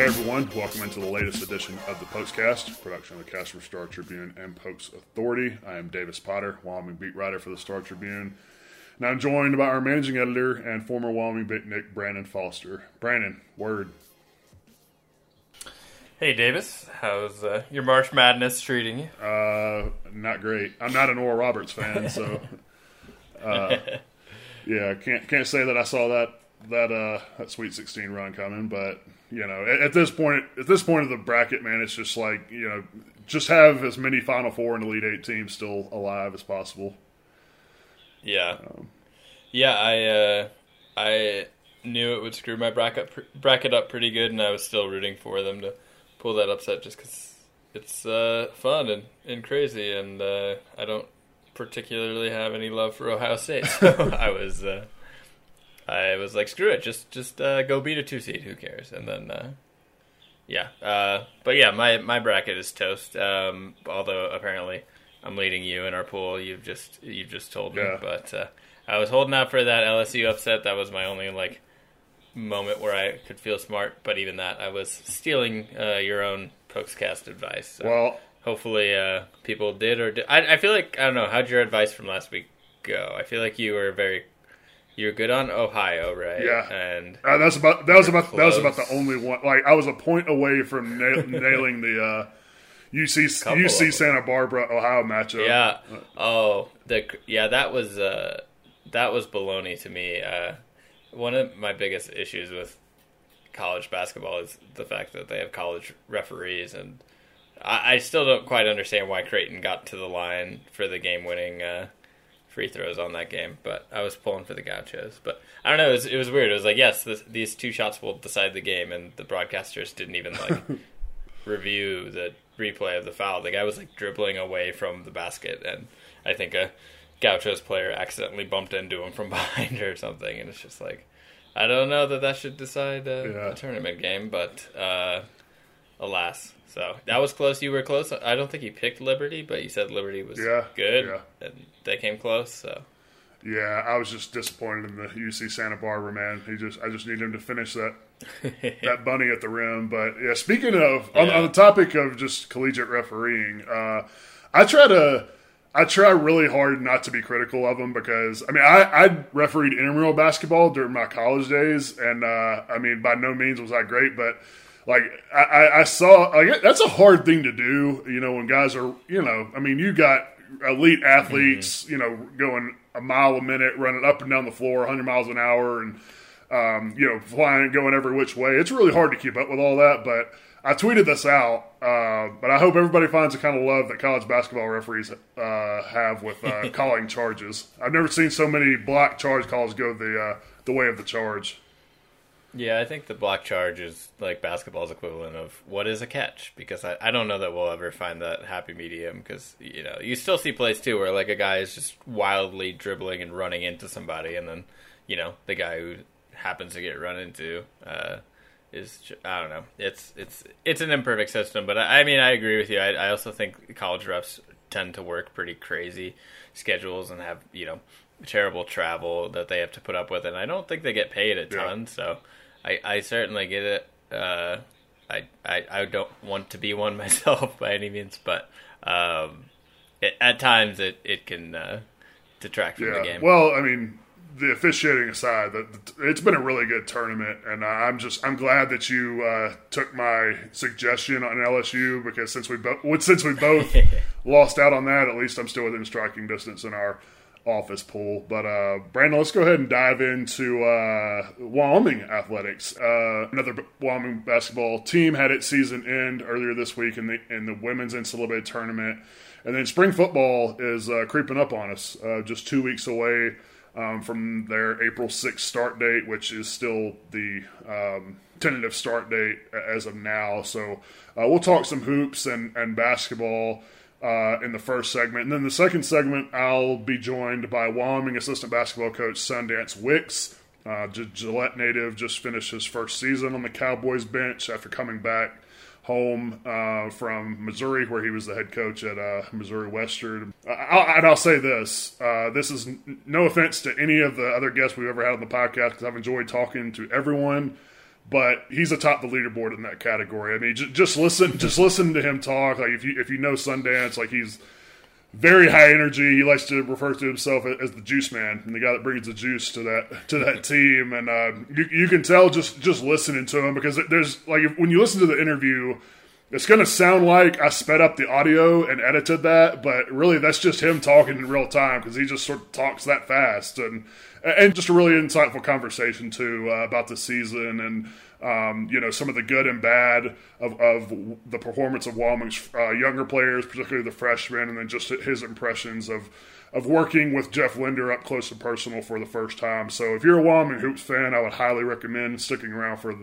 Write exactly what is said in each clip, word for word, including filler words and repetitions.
Hey everyone, welcome into the latest edition of the Pokescast, production of the Casper Star Tribune and Pokes Authority. I am Davis Potter, Wyoming beat writer for the Star Tribune, and I'm joined by our managing editor and former Wyoming beatnik, Brandon Foster. Brandon, word. Hey Davis, how's uh, your March Madness treating you? Uh, not great. I'm not an Oral Roberts fan, so uh, yeah, can't can't say that I saw that. That uh, that Sweet sixteen run coming, but you know, at, at this point, at this point of the bracket, man, it's just like you know, just have as many Final Four and Elite Eight teams still alive as possible. Yeah, um, yeah, I uh, I knew it would screw my bracket bracket up pretty good, and I was still rooting for them to pull that upset just because it's uh, fun and, and crazy, and uh, I don't particularly have any love for Ohio State, so I was. Uh, I was like, screw it, just just uh, go beat a two seed. Who cares? And then, uh, yeah, uh, but yeah, my, my bracket is toast. Um, although apparently I'm leading you in our pool. You've just you've just told me. Yeah. But uh, I was holding out for that L S U upset. That was my only like moment where I could feel smart. But even that, I was stealing uh, your own Pokescast advice. So well, hopefully uh, people did or did. I, I feel like I don't know. How'd your advice from last week go? I feel like you were very. You're good on Ohio, right? Yeah, and uh, that's about that was about close. that was about the only one. Like I was a point away from nail, nailing the uh, U C Couple U C Santa Barbara Ohio matchup. Yeah. Oh, the yeah that was uh, that was baloney to me. Uh, one of my biggest issues with college basketball is the fact that they have college referees, and I, I still don't quite understand why Creighton got to the line for the game-winning. Uh, free throws on that game, but I was pulling for the Gauchos. But I don't know, it was, it was weird. It was like, yes, this, these two shots will decide the game, and the broadcasters didn't even like review the replay of the foul. The guy was like dribbling away from the basket, and I think a Gauchos player accidentally bumped into him from behind or something, and it's just like, I don't know that that should decide uh, yeah. the tournament game, but uh, alas. So that was close. You were close. I don't think you picked Liberty, but you said Liberty was yeah, good, yeah. and they came close. So, yeah, I was just disappointed in the U C Santa Barbara man. He just, I just need him to finish that that bunny at the rim. But yeah, speaking of yeah. on, on the topic of just collegiate refereeing, uh, I try to, I try really hard not to be critical of them because I mean I, I refereed intramural basketball during my college days, and uh, I mean by no means was I great, but. Like, I, I saw, like, that's a hard thing to do, you know, when guys are, you know, I mean, you got elite athletes, mm-hmm. you know, going a mile a minute, running up and down the floor, one hundred miles an hour, and, um, you know, flying, going every which way. It's really hard to keep up with all that, but I tweeted this out, uh, but I hope everybody finds the kind of love that college basketball referees uh, have with uh, calling charges. I've never seen so many block charge calls go the uh, the way of the charge. Yeah, I think the block charge is like basketball's equivalent of what is a catch, because I, I don't know that we'll ever find that happy medium, because, you know, you still see plays, too, where, like, a guy is just wildly dribbling and running into somebody, and then, you know, the guy who happens to get run into uh, is, I don't know, it's it's it's an imperfect system, but, I, I mean, I agree with you. I, I also think college refs tend to work pretty crazy schedules and have, you know, terrible travel that they have to put up with, and I don't think they get paid a ton, yeah. so... I, I certainly get it. Uh, I, I I don't want to be one myself by any means, but um, it, at times it, it can uh, detract from yeah. the game. Well, I mean, the officiating aside, the, the, it's been a really good tournament, and I'm just I'm glad that you uh, took my suggestion on L S U, because since we both since we both lost out on that, at least I'm still within striking distance in our. Office pool. But uh Brandon, let's go ahead and dive into uh Wyoming athletics. Uh another Wyoming basketball team had its season end earlier this week in the in the women's N C double A tournament, and then spring football is uh creeping up on us, uh just two weeks away um from their April sixth start date, which is still the um tentative start date as of now. So uh, we'll talk some hoops and and basketball Uh, in the first segment. And then the second segment, I'll be joined by Wyoming assistant basketball coach Sundance Wicks, uh, Gillette native, just finished his first season on the Cowboys bench after coming back home uh, from Missouri, where he was the head coach at uh, Missouri Western. Uh, I'll, and I'll say this, uh, this is n- no offense to any of the other guests we've ever had on the podcast, because I've enjoyed talking to everyone. But he's atop the leaderboard in that category. I mean, just, just listen, just listen to him talk. Like if you if you know Sundance, like he's very high energy. He likes to refer to himself as the juice man and the guy that brings the juice to that to that team. And uh, you you can tell just just listening to him, because there's like if, when you listen to the interview, it's going to sound like I sped up the audio and edited that, but really that's just him talking in real time, because he just sort of talks that fast. And and just a really insightful conversation, too, uh, about the season and, um, you know, some of the good and bad of, of the performance of Wyoming's uh, younger players, particularly the freshmen, and then just his impressions of, of working with Jeff Linder up close and personal for the first time. So if you're a Wyoming Hoops fan, I would highly recommend sticking around for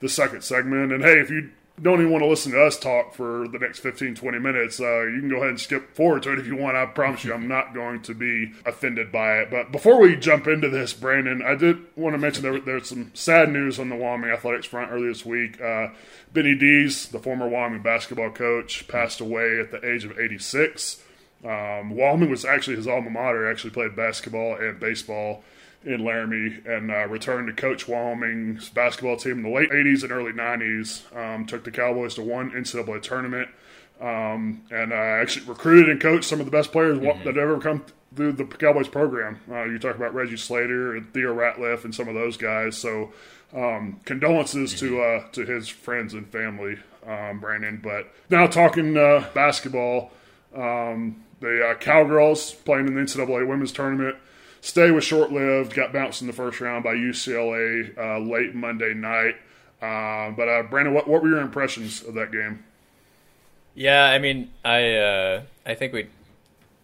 the second segment. And, hey, if you don't even want to listen to us talk for the next fifteen, twenty minutes, uh, you can go ahead and skip forward to it if you want. I promise you I'm not going to be offended by it. But before we jump into this, Brandon, I did want to mention there, there's some sad news on the Wyoming athletics front earlier this week. Uh, Benny Dees, the former Wyoming basketball coach, passed away at the age of eighty-six. Um, Wyoming was actually his alma mater. Actually played basketball and baseball in Laramie, and uh, returned to coach Wyoming's basketball team in the late eighties and early nineties. Um, took the Cowboys to one N C double A tournament, um, and uh, actually recruited and coached some of the best players mm-hmm. that ever come through the Cowboys program. Uh, you talk about Reggie Slater and Theo Ratliff and some of those guys. So um, condolences mm-hmm. to uh, to his friends and family, um, Brandon. But now talking uh, basketball, um, the uh, Cowgirls playing in the N C double A women's tournament. Stay was short-lived, got bounced in the first round by U C L A uh, late Monday night. Uh, but, uh, Brandon, what, what were your impressions of that game? Yeah, I mean, I uh, I think we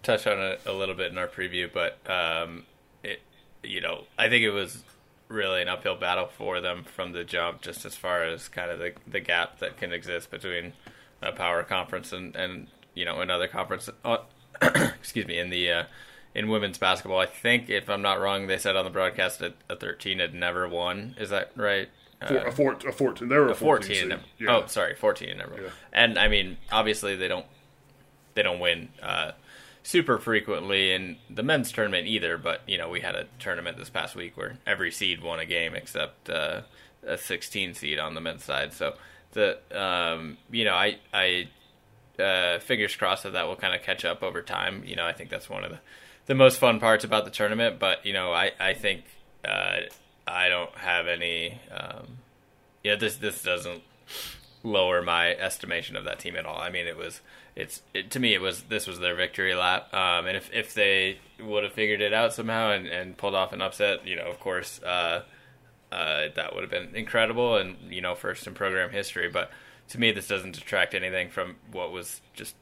touched on it a little bit in our preview, but, um, it you know, I think it was really an uphill battle for them from the jump, just as far as kind of the, the gap that can exist between a power conference and, and you know, another conference, uh, excuse me, in the uh, – in women's basketball. I think, if I'm not wrong, they said on the broadcast that a thirteen had never won. Is that right? Uh, a, four, a fourteen. They were a fourteen. fourteen yeah. Oh, sorry, fourteen. Never. Yeah. And I mean, obviously they don't they don't win uh, super frequently in the men's tournament either. But you know, we had a tournament this past week where every seed won a game except uh, a sixteen seed on the men's side. So the um, you know, I I uh, fingers crossed that that will kind of catch up over time. You know, I think that's one of the the most fun parts about the tournament, but you know, I I think uh, I don't have any. Um, yeah, this this doesn't lower my estimation of that team at all. I mean, it was it's it, to me it was this was their victory lap, um, and if if they would have figured it out somehow and, and pulled off an upset, you know, of course, uh, uh, that would have been incredible and you know, first in program history. But to me, this doesn't detract anything from what was just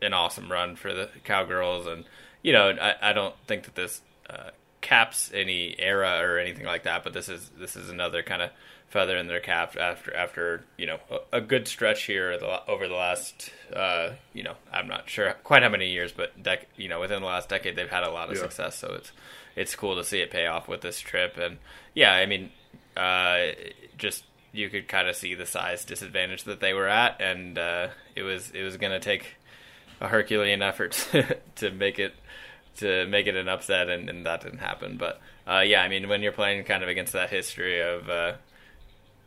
an awesome run for the Cowgirls. And you know, I, I don't think that this uh, caps any era or anything like that, but this is this is another kind of feather in their cap after after you know a, a good stretch here over the last uh, you know I'm not sure quite how many years, but dec- you know within the last decade they've had a lot of yeah. success, so it's it's cool to see it pay off with this trip. And yeah, I mean, uh, just you could kind of see the size disadvantage that they were at, and uh, it was it was going to take a Herculean effort to, to make it. to make it an upset, and, and that didn't happen. But, uh, yeah, I mean, when you're playing kind of against that history of uh,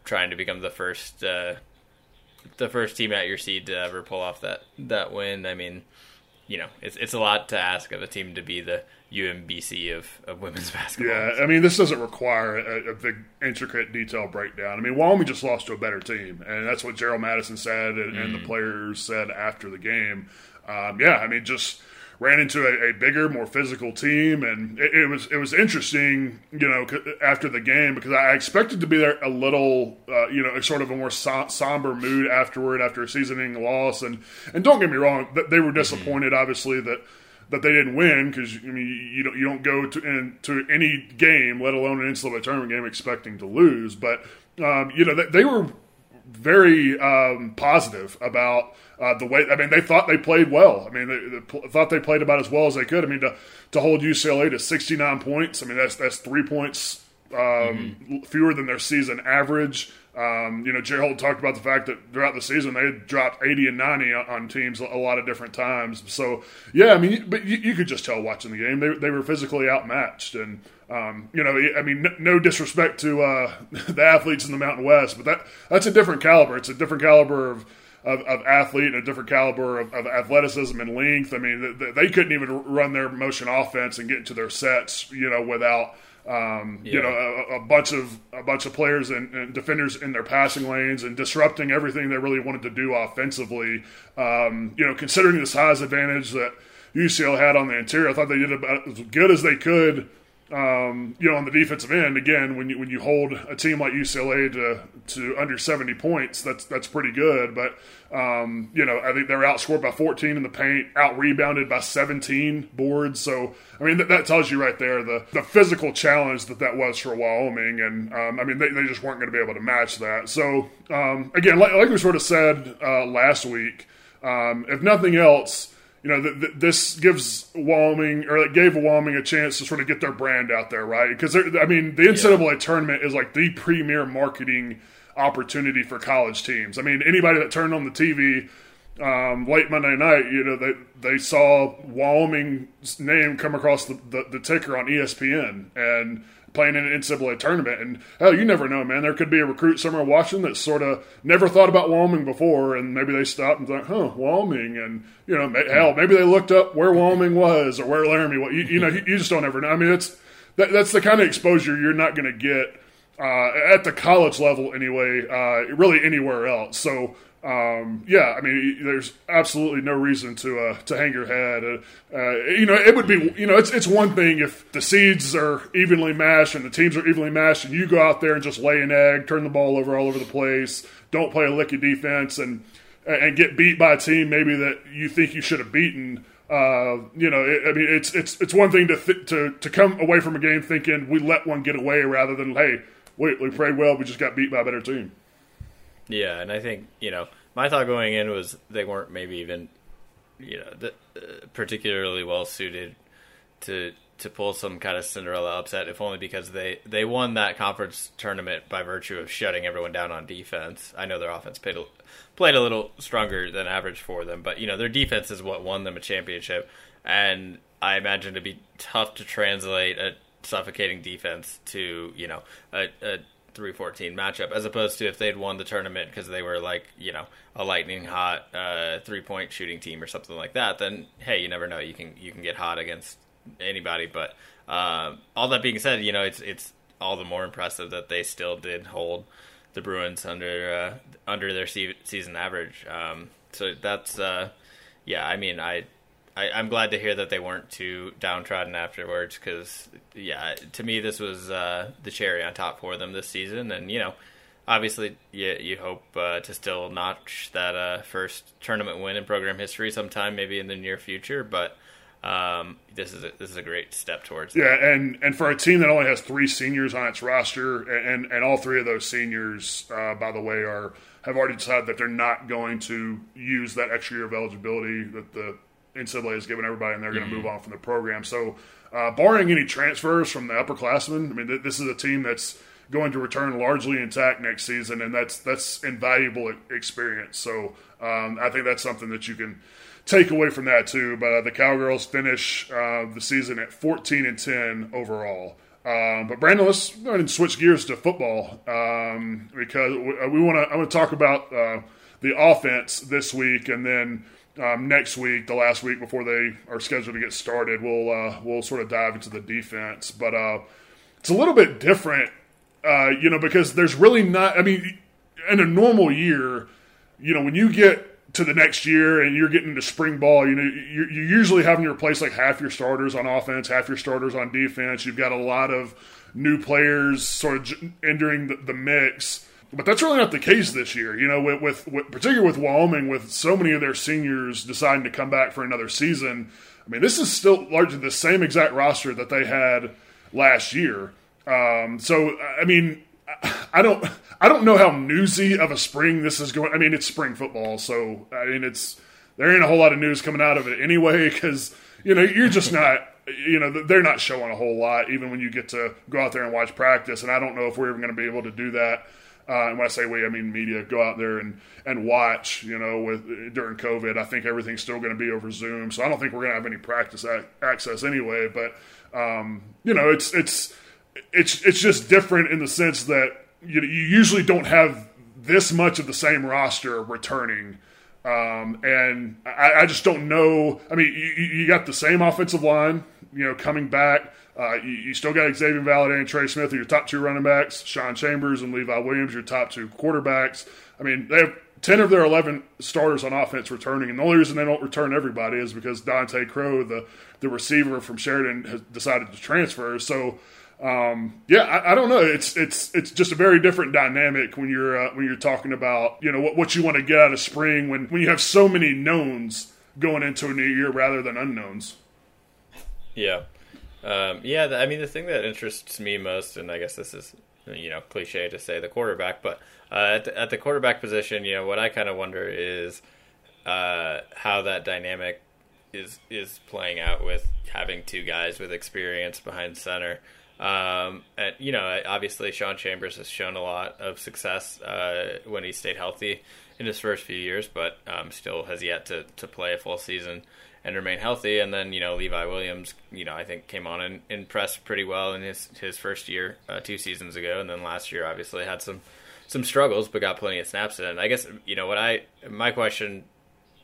trying to become the first uh, the first team at your seed to ever pull off that, that win, I mean, you know, it's it's a lot to ask of a team to be the U M B C of, of women's basketball. Yeah, I mean, this doesn't require a, a big, intricate, detailed breakdown. I mean, Wyoming just lost to a better team, and that's what Gerald Madison said and, mm. and the players said after the game. Um, yeah, I mean, just – ran into a, a bigger, more physical team, and it, it was it was interesting, you know, after the game, because I expected to be there a little, uh, you know, sort of a more so- somber mood afterward after a season-ending loss, and and don't get me wrong, they were disappointed, obviously, that that they didn't win, because I mean, you don't you don't go to in, to any game, let alone an N C double A tournament game, expecting to lose, but um, you know, they, they were very um, positive about. Uh, the way I mean, they thought they played well. I mean, they, they pl- thought they played about as well as they could. I mean, to to hold U C L A to sixty-nine points. I mean, that's that's three points um, mm-hmm. fewer than their season average. Um, you know, Gerald talked about the fact that throughout the season they had dropped eighty and ninety on, on teams a lot of different times. So yeah, I mean, but you, you could just tell watching the game they they were physically outmatched, and Um, you know, I mean, no disrespect to uh, the athletes in the Mountain West, but that that's a different caliber. It's a different caliber of of, of athlete and a different caliber of, of athleticism and length. I mean, they, they couldn't even run their motion offense and get into their sets, you know, without um, yeah. you know a, a bunch of a bunch of players and, and defenders in their passing lanes and disrupting everything they really wanted to do offensively. Um, you know, considering the size advantage that U C L A had on the interior, I thought they did about as good as they could. Um, you know, on the defensive end, again, when you when you hold a team like U C L A to to under seventy points, that's that's pretty good. But um, you know, I think they're outscored by fourteen in the paint, out rebounded by seventeen boards. So I mean, that, that tells you right there the, the physical challenge that that was for Wyoming, and um, I mean, they, they just weren't going to be able to match that. So um, again, like, like we sort of said uh, last week, um, if nothing else. You know, th- th- this gives Wyoming, or it gave Wyoming a chance to sort of get their brand out there, right? Because, I mean, the N C double A yeah. tournament is like the premier marketing opportunity for college teams. I mean, anybody that turned on the T V um, late Monday night, you know, they they saw Wyoming's name come across the, the, the ticker on E S P N and playing in an N C double A tournament. And, hell, you never know, man. There could be a recruit somewhere in Washington that sort of never thought about Wyoming before, and maybe they stopped and thought, huh, Wyoming. And, you know, hell, maybe they looked up where Wyoming was or where Laramie was. You, you know, you just don't ever know. I mean, it's that, that's the kind of exposure you're not going to get uh, at the college level anyway, uh, really anywhere else. So, Um, yeah, I mean, there's absolutely no reason to uh, to hang your head. Uh, uh, you know, it would be, you know, it's it's one thing if the seeds are evenly mashed and the teams are evenly mashed and you go out there and just lay an egg, turn the ball over all over the place, don't play a licky defense and and get beat by a team maybe that you think you should have beaten. Uh, you know, it, I mean, it's it's it's one thing to th- to to come away from a game thinking we let one get away rather than, hey, we, we played well, we just got beat by a better team. Yeah, and I think, you know, my thought going in was they weren't maybe even, you know, th- uh, particularly well-suited to to pull some kind of Cinderella upset, if only because they, they won that conference tournament by virtue of shutting everyone down on defense. I know their offense played a, played a little stronger than average for them, but, you know, their defense is what won them a championship, and I imagine it'd be tough to translate a suffocating defense to, you know, a, a three fourteen matchup, as opposed to if they'd won the tournament because they were like, you know, a lightning hot uh, three-point shooting team or something like that, then, hey, you never know. You can you can get hot against anybody. But uh, all that being said, you know, it's it's all the more impressive that they still did hold the Bruins under uh, under their se- season average. Um, so that's, uh, yeah, I mean, I, I, I'm glad to hear that they weren't too downtrodden afterwards because, yeah, to me this was uh, the cherry on top for them this season. And, you know, obviously you, you hope uh, to still notch that uh, first tournament win in program history sometime maybe in the near future, but um, this is a, this is a great step towards that. Yeah, and, and for a team that only has three seniors on its roster, and, and all three of those seniors, uh, by the way, are have already decided that they're not going to use that extra year of eligibility that the N C double A has given everybody, and they're going to move on from the program. So uh, barring any transfers from the upperclassmen, I mean, th- this is a team that's going to return largely intact next season, and that's that's invaluable experience. So um, I think that's something that you can take away from that too. But uh, the Cowgirls finish uh, the season at fourteen and ten overall. Um, but Brandon, let's go ahead and switch gears to football um, because we, we want to. I want to talk about uh, the offense this week, and then. Um, next week, the last week before they are scheduled to get started, we'll uh, we'll sort of dive into the defense. But uh, it's a little bit different, uh, you know, because there's really not – I mean, in a normal year, you know, when you get to the next year and you're getting into spring ball, you know, you're, you're usually having to replace like half your starters on offense, half your starters on defense. You've got a lot of new players sort of entering the, the mix. But that's really not the case this year, you know, with, with, with particularly with Wyoming, with so many of their seniors deciding to come back for another season. I mean, this is still largely the same exact roster that they had last year. Um, so, I mean, I don't, I don't know how newsy of a spring this is going. I mean, it's spring football, so I mean, it's there ain't a whole lot of news coming out of it anyway, because you know you're just not. You know, they're not showing a whole lot, even when you get to go out there and watch practice. And I don't know if we're even going to be able to do that. Uh, and when I say we, I mean media, go out there and, and watch, you know, with during COVID. I think everything's still going to be over Zoom, so I don't think we're going to have any practice ac- access anyway. But, um, you know, it's it's it's it's just different in the sense that you, you usually don't have this much of the same roster returning. Um, and I, I just don't know. I mean, you, you got the same offensive line, you know, coming back. Uh, you, you still got Xavier Valade and Trey Smith are your top two running backs. Sean Chambers and Levi Williams, your top two quarterbacks. I mean, they have ten of their eleven starters on offense returning, and the only reason they don't return everybody is because Dante Crowe, the, the receiver from Sheridan, has decided to transfer. So, um, yeah, I, I don't know. It's it's it's just a very different dynamic when you're uh, when you're talking about, you know, what, what you want to get out of spring when, when you have so many knowns going into a new year rather than unknowns. Yeah. Um, yeah, I mean, the thing that interests me most, and I guess this is, you know, cliche to say the quarterback, but uh, at, the, at the quarterback position, you know, what I kind of wonder is uh, how that dynamic is is playing out with having two guys with experience behind center. Um, and, you know, obviously Sean Chambers has shown a lot of success uh, when he stayed healthy in his first few years, but um, still has yet to, to play a full season and remain healthy. And then, you know, Levi Williams, you know, I think came on and impressed pretty well in his, his first year, uh, two seasons ago. And then last year, obviously had some, some struggles, but got plenty of snaps in. And I guess, you know, what I, my question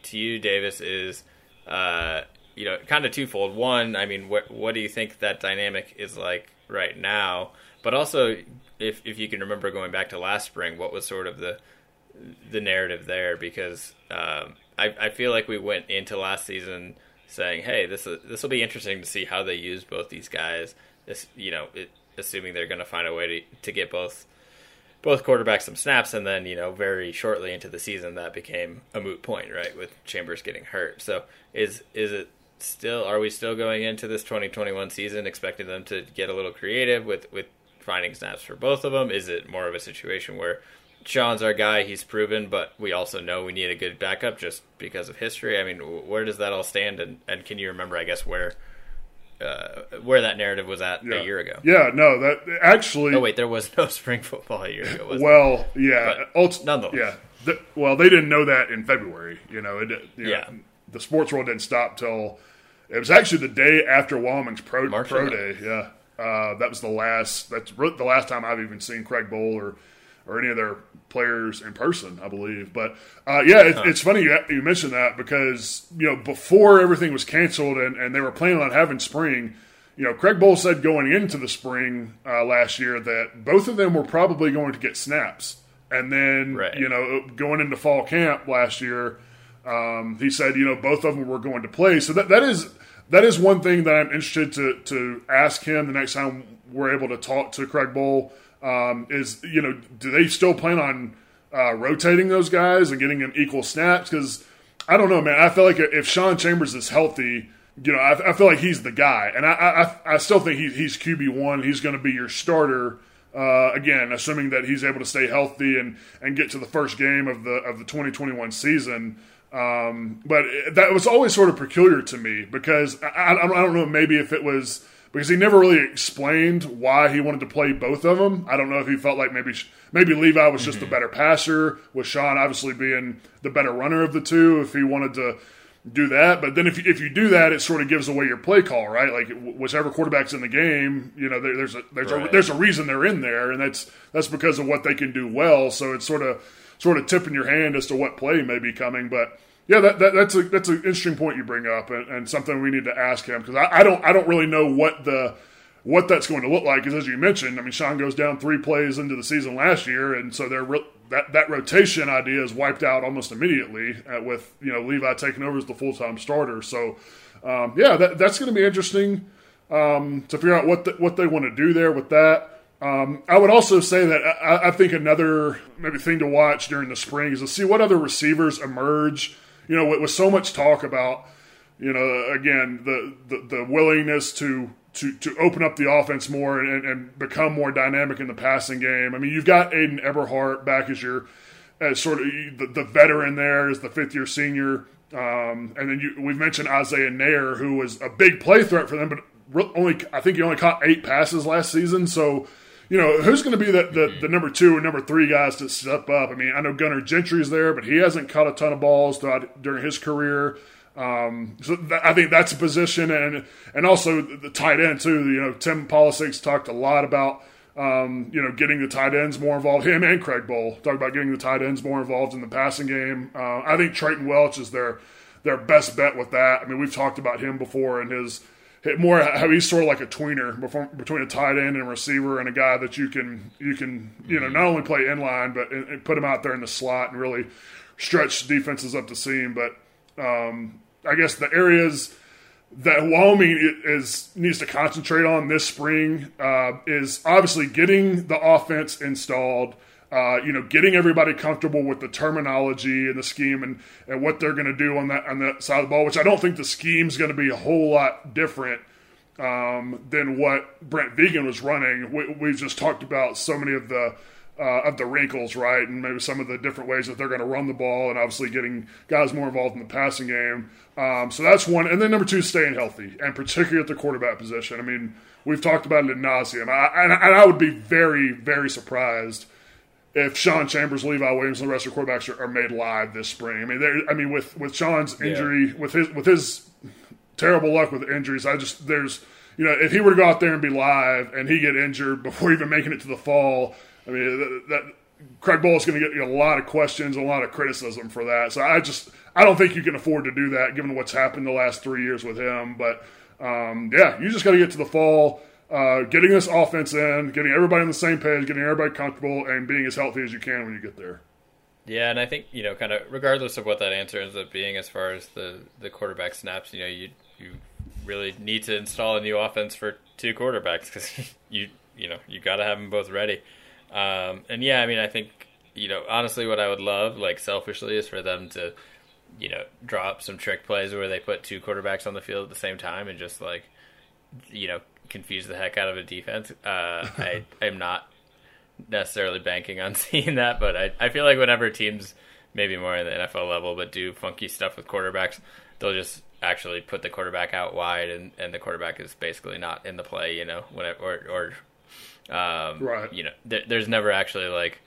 to you, Davis, is, uh, you know, kind of twofold. One, I mean, what, what do you think that dynamic is like right now? But also if, if you can remember going back to last spring, what was sort of the, the narrative there? Because, um, I feel like we went into last season saying, "Hey, this is, this will be interesting to see how they use both these guys." This, you know, it, assuming they're going to find a way to, to get both both quarterbacks some snaps, and then, you know, very shortly into the season, that became a moot point, right? With Chambers getting hurt, so is is it still? Are we still going into this twenty twenty-one season expecting them to get a little creative with with finding snaps for both of them? Is it more of a situation where Sean's our guy, he's proven, but we also know we need a good backup just because of history? I mean, where does that all stand? And, and can you remember, I guess, where uh, where that narrative was at yeah. a year ago? Yeah, no, that actually... Oh, wait, there was no spring football a year ago, wasn't well, there? yeah. Ulti- nonetheless. Yeah. The, well, they didn't know that in February. You know, it, you know, yeah. The sports world didn't stop till... It was actually the day after Wyoming's pro, pro day. Yeah, uh, that was the last... That's the last time I've even seen Craig Bohl or... or any of their players in person, I believe. But, uh, yeah, it, it's funny you, you mentioned that because, you know, before everything was canceled and, and they were planning on having spring, you know, Craig Bohl said going into the spring uh, last year that both of them were probably going to get snaps. And then, right. you know, going into fall camp last year, um, he said, you know, both of them were going to play. So that that is that is one thing that I'm interested to, to ask him the next time we're able to talk to Craig Bohl. Um, is, you know, do they still plan on uh, rotating those guys and getting them equal snaps? Because I don't know, man. I feel like if Sean Chambers is healthy, you know, I, I feel like he's the guy. And I I, I still think he, he's Q B one. He's going to be your starter, uh, again, assuming that he's able to stay healthy and, and get to the first game of the of the twenty twenty-one season. Um, but it, that was always sort of peculiar to me because I, I, I don't know, maybe if it was – because he never really explained why he wanted to play both of them. I don't know if he felt like maybe maybe Levi was just mm-hmm. the better passer, with Sean obviously being the better runner of the two, if he wanted to do that. But then if you, if you do that, it sort of gives away your play call, right? Like whichever quarterback's in the game, you know, there, there's a there's right. a there's a reason they're in there, and that's that's because of what they can do well. So it's sort of sort of tipping your hand as to what play may be coming, but. Yeah, that, that, that's a that's an interesting point you bring up, and, and something we need to ask him because I, I don't I don't really know what the what that's going to look like. Because as you mentioned, I mean, Sean goes down three plays into the season last year, and so they're re- that that rotation idea is wiped out almost immediately uh, with you know Levi taking over as the full time starter. So um, yeah, that, that's going to be interesting um, to figure out what the, what they want to do there with that. Um, I would also say that I, I think another maybe thing to watch during the spring is to see what other receivers emerge. You know, with so much talk about, you know, again, the, the, the willingness to, to, to open up the offense more and, and become more dynamic in the passing game. I mean, you've got Aiden Eberhardt back as your as sort of the, the veteran there as the fifth-year senior. Um, and then you, we've mentioned Isaiah Nair, who was a big play threat for them, but only I think he only caught eight passes last season. So, you know, who's going to be the, the, the number two and number three guys to step up? I mean, I know Gunnar Gentry's there, but he hasn't caught a ton of balls throughout during his career. Um, so th- I think that's a position, and and also the tight end too. You know, Tim Polasic's talked a lot about um, you know getting the tight ends more involved. Him and Craig Bohl talked about getting the tight ends more involved in the passing game. Uh, I think Trayton Welch is their their best bet with that. I mean, we've talked about him before and his. More how he's sort of like a tweener before, between a tight end and a receiver, and a guy that you can you can you know not only play in line but and, and put him out there in the slot and really stretch defenses up the seam. But um, I guess the areas that Wyoming is needs to concentrate on this spring uh, is obviously getting the offense installed. Uh, you know, getting everybody comfortable with the terminology and the scheme and, and what they're going to do on that on that side of the ball, which I don't think the scheme's going to be a whole lot different um, than what Brent Vegan was running. We, we've just talked about so many of the uh, of the wrinkles, right, and maybe some of the different ways that they're going to run the ball, and obviously getting guys more involved in the passing game. Um, so that's one. And then number two, staying healthy, and particularly at the quarterback position. I mean, we've talked about it ad nauseum. I, and, and I would be very, very surprised if Sean Chambers, Levi Williams, and the rest of the quarterbacks are, are made live this spring. I mean, I mean, with, with Sean's injury, yeah. with his with his terrible luck with injuries, I just there's you know if he were to go out there and be live and he get injured before even making it to the fall, I mean that, that Craig Bohl is going to get a lot of questions and a lot of criticism for that. So I just I don't think you can afford to do that given what's happened the last three years with him. But um, yeah, you just got to get to the fall. Uh, getting this offense in, getting everybody on the same page, getting everybody comfortable, and being as healthy as you can when you get there. Yeah, and I think, you know, kind of regardless of what that answer ends up being as far as the, the quarterback snaps, you know, you you really need to install a new offense for two quarterbacks because, you you know, you got to have them both ready. Um, and, yeah, I mean, I think, you know, honestly what I would love, like selfishly, is for them to, you know, drop some trick plays where they put two quarterbacks on the field at the same time and just, like, you know, confuse the heck out of a defense. Uh, I am not necessarily banking on seeing that, but I, I feel like whenever teams, maybe more at the N F L level, but do funky stuff with quarterbacks, they'll just actually put the quarterback out wide, and, and the quarterback is basically not in the play, you know, whenever, or, or um, right. you know, there, there's never actually, like,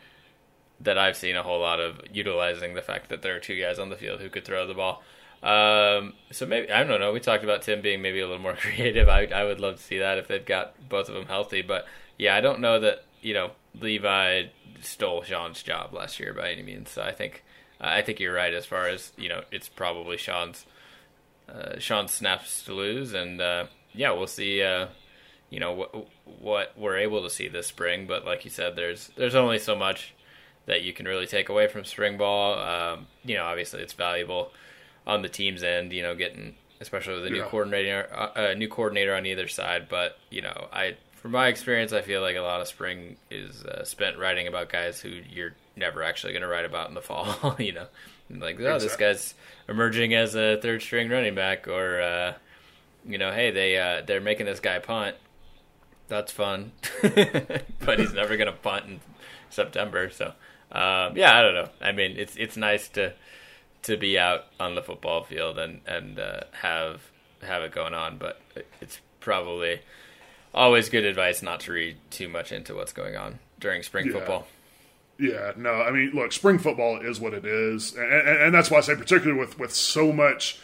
that I've seen a whole lot of utilizing the fact that there are two guys on the field who could throw the ball. Um, so maybe, I don't know, we talked about Tim being maybe a little more creative. I I would love to see that if they've got both of them healthy, but yeah, I don't know that, you know, Levi stole Sean's job last year by any means. So I think, I think you're right as far as, you know, it's probably Sean's, uh, Sean's snaps to lose. And, uh, yeah, we'll see, uh, you know, what, what we're able to see this spring. But like you said, there's, there's only so much that you can really take away from spring ball. Um, you know, obviously it's valuable on the team's end, you know, getting, especially with a new yeah. coordinator, a uh, new coordinator on either side. But, you know, I, from my experience, I feel like a lot of spring is uh, spent writing about guys who you're never actually going to write about in the fall, you know, and like, oh, exactly. This guy's emerging as a third string running back, or, uh, you know, hey, they, uh, they're making this guy punt. That's fun, but he's never going to punt in September. So, um, yeah, I don't know. I mean, it's, it's nice to, to be out on the football field and, and uh, have have it going on, but it's probably always good advice not to read too much into what's going on during spring yeah. football. Yeah, no, I mean, look, spring football is what it is, and, and, and that's why I say particularly with, with so much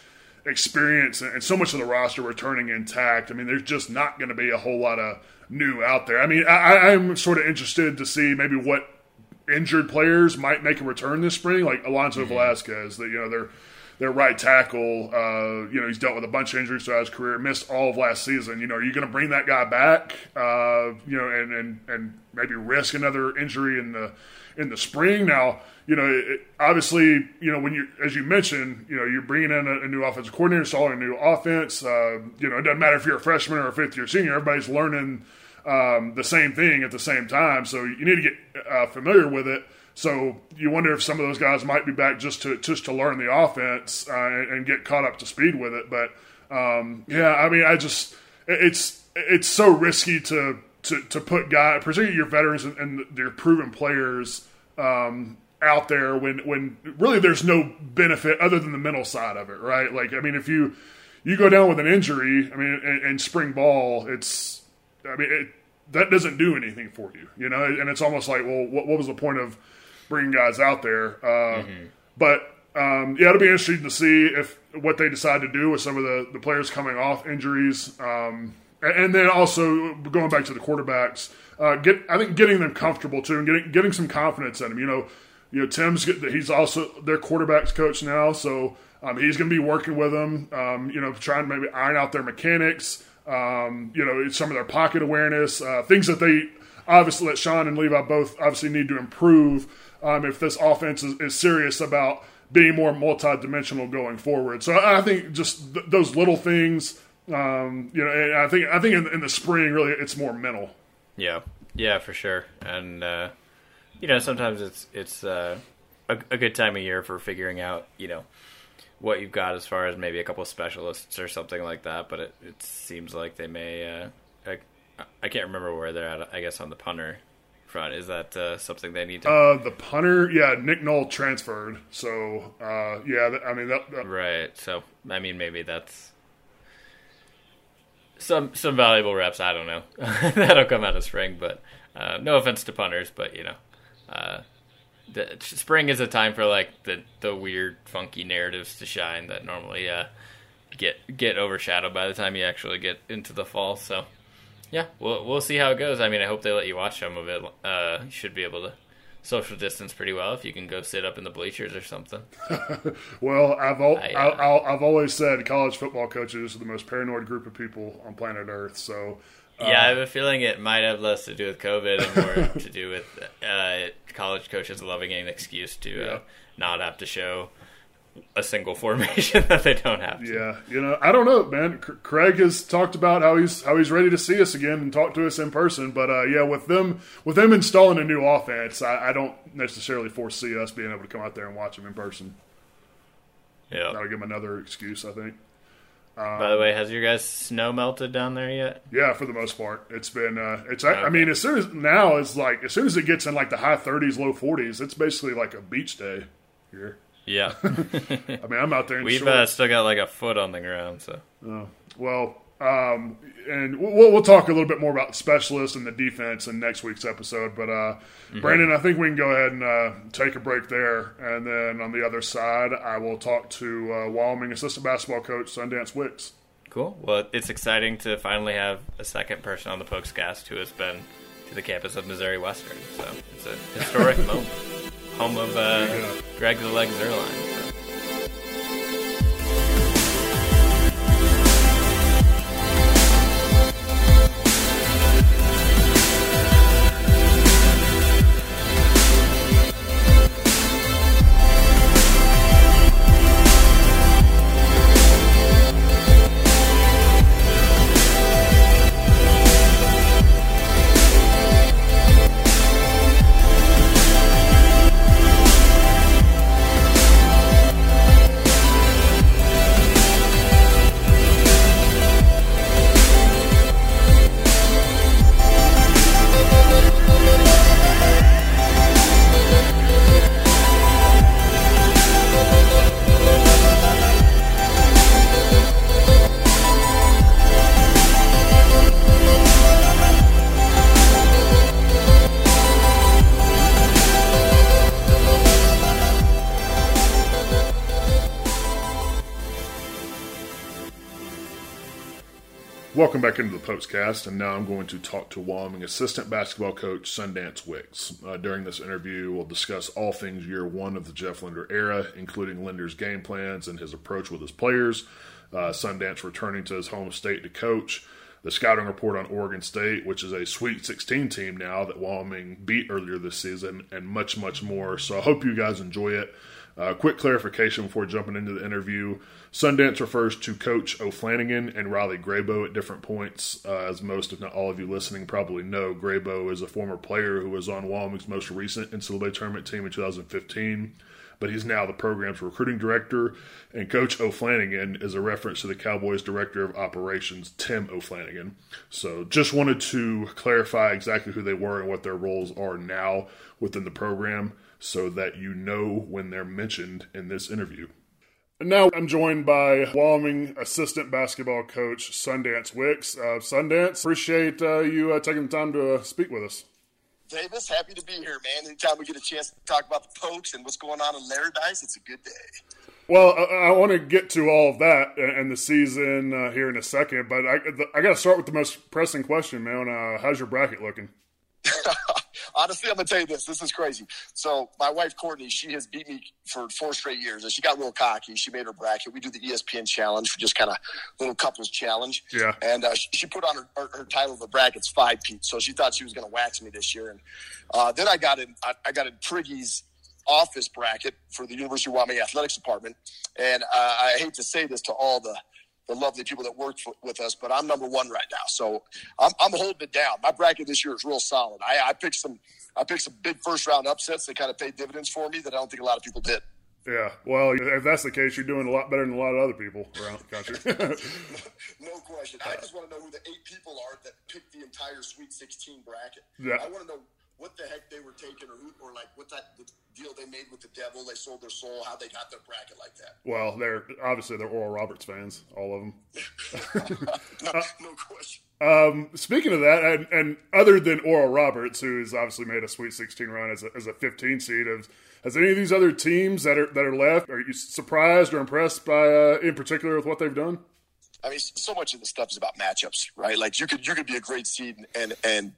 experience and so much of the roster returning intact, I mean, there's just not going to be a whole lot of new out there. I mean, I, I'm sort of interested to see maybe what injured players might make a return this spring, like Alonso mm-hmm. Velasquez, that you know their their right tackle. Uh, you know he's dealt with a bunch of injuries throughout his career, missed all of last season. You know, are you going to bring that guy back? Uh, you know, and, and and maybe risk another injury in the in the spring. Now, you know, it, obviously, you know when you as you mentioned, you know you're bringing in a, a new offensive coordinator, installing a new offense. Uh, you know, it doesn't matter if you're a freshman or a fifth year senior. Everybody's learning Um, the same thing at the same time, so you need to get uh, familiar with it. So you wonder if some of those guys might be back just to just to learn the offense uh, and, and get caught up to speed with it. But um, yeah, I mean, I just it's it's so risky to to, to put guys, particularly your veterans and, and their proven players, um, out there when when really there's no benefit other than the mental side of it, right? Like, I mean, if you you go down with an injury, I mean, in, in spring ball, it's I mean, it, that doesn't do anything for you, you know? And it's almost like, well, what, what was the point of bringing guys out there? Uh, mm-hmm. But, um, yeah, it'll be interesting to see if what they decide to do with some of the, the players coming off injuries. Um, and, and then also going back to the quarterbacks, uh, get I think getting them comfortable, too, and getting getting some confidence in them. You know, you know Tim's he's also their quarterback's coach now, so um, he's going to be working with them, um, you know, trying to maybe iron out their mechanics, Um, you know, some of their pocket awareness, uh, things that they obviously that Sean and Levi both obviously need to improve um, if this offense is, is serious about being more multi-dimensional going forward. So I, I think just th- those little things, um, you know, and I think I think in, in the spring really it's more mental. Yeah, yeah, for sure. And uh, you know, sometimes it's it's uh, a, a good time of year for figuring out, you know, what you've got as far as maybe a couple of specialists or something like that, but it, it seems like they may, uh, I, I can't remember where they're at, I guess, on the punter front. Is that uh, something they need to... Uh, the punter, yeah, Nick Knoll transferred, so, uh, yeah, I mean... that, that... Right, so, I mean, maybe that's some some valuable reps, I don't know. That'll come out of spring, but uh, no offense to punters, but, you know... Uh, The, spring is a time for like the, the weird, funky narratives to shine that normally uh, get get overshadowed by the time you actually get into the fall. So, yeah, we'll we'll see how it goes. I mean, I hope they let you watch some of it. Uh, you should be able to social distance pretty well if you can go sit up in the bleachers or something. Well, I've al- I, uh, I, I've always said college football coaches are the most paranoid group of people on planet Earth. So. Yeah, I have a feeling it might have less to do with COVID and more to do with uh, college coaches loving an excuse to uh, yeah. not have to show a single formation that they don't have to. Yeah, you know, I don't know, man. C- Craig has talked about how he's how he's ready to see us again and talk to us in person. But, uh, yeah, with them with them installing a new offense, I, I don't necessarily foresee us being able to come out there and watch them in person. Yeah. That'll give them another excuse, I think. Um, By the way, has your guys' snow melted down there yet? Yeah, for the most part, it's been. Uh, it's. Okay. I mean, as soon as now it's like as soon as it gets in like the high thirties, low forties, it's basically like a beach day here. Yeah, I mean, I'm out there. In We've uh, still got like a foot on the ground, so. Oh. Well, um, and we'll we'll talk a little bit more about specialists and the defense in next week's episode. But uh, mm-hmm. Brandon, I think we can go ahead and uh, take a break there, and then on the other side, I will talk to uh, Wyoming assistant basketball coach Sundance Wicks. Cool. Well, it's exciting to finally have a second person on the Pokescast who has been to the campus of Missouri Western. So it's a historic moment, home of uh, Greg the Leg Zerline. So. Welcome back into the Postcast, and now I'm going to talk to Wyoming assistant basketball coach Sundance Wicks. Uh, during this interview, we'll discuss all things year one of the Jeff Linder era, including Linder's game plans and his approach with his players, uh, Sundance returning to his home state to coach, the scouting report on Oregon State, which is a Sweet sixteen team now that Wyoming beat earlier this season, and much, much more. So I hope you guys enjoy it. Uh, quick clarification before jumping into the interview. Sundance refers to Coach O'Flanagan and Riley Graybo at different points. Uh, as most, if not all of you listening probably know, Graybo is a former player who was on Wyoming's most recent N C double A tournament team in two thousand fifteen, but he's now the program's recruiting director, and Coach O'Flanagan is a reference to the Cowboys' director of operations, Tim O'Flanagan. So just wanted to clarify exactly who they were and what their roles are now within the program, so that you know when they're mentioned in this interview. And now I'm joined by Wyoming assistant basketball coach Sundance Wicks. Uh, Sundance, appreciate uh, you uh, taking the time to uh, speak with us. Davis, happy to be here, man. Anytime we get a chance to talk about the Pokes and what's going on in Laradice, it's a good day. Well, I, I want to get to all of that and the season uh, here in a second, but I, I got to start with the most pressing question, man. Uh, how's your bracket looking? Honestly, I'm going to tell you this. This is crazy. So my wife, Courtney, she has beat me for four straight years. And she got real cocky. She made her bracket. We do the E S P N challenge for just kind of little couples challenge. Yeah. And uh, she put on her, her, her title of the brackets five, Pete. So she thought she was going to wax me this year. And uh, then I got in I, I got in Priggy's office bracket for the University of Wyoming Athletics Department. And uh, I hate to say this to all the the lovely people that work for, with us, but I'm number one right now. So I'm, I'm holding it down. My bracket this year is real solid. I, I picked some, I picked some big first round upsets that kind of paid dividends for me that I don't think a lot of people did. Yeah. Well, if that's the case, you're doing a lot better than a lot of other people around the country. No question. I just want to know who the eight people are that picked the entire Sweet sixteen bracket. Yeah. I want to know what the heck they were taking, or who, or like what that the deal they made with the devil, they sold their soul, how they got their bracket like that. Well, they're obviously they're Oral Roberts fans, all of them. no, uh, no question. Um, speaking of that, and, and other than Oral Roberts, who's obviously made a Sweet sixteen run as a, as a fifteen seed, has, has any of these other teams that are that are left, are you surprised or impressed by, uh, in particular, with what they've done? I mean, so much of this stuff is about matchups, right? Like you could you could be a great seed and and, and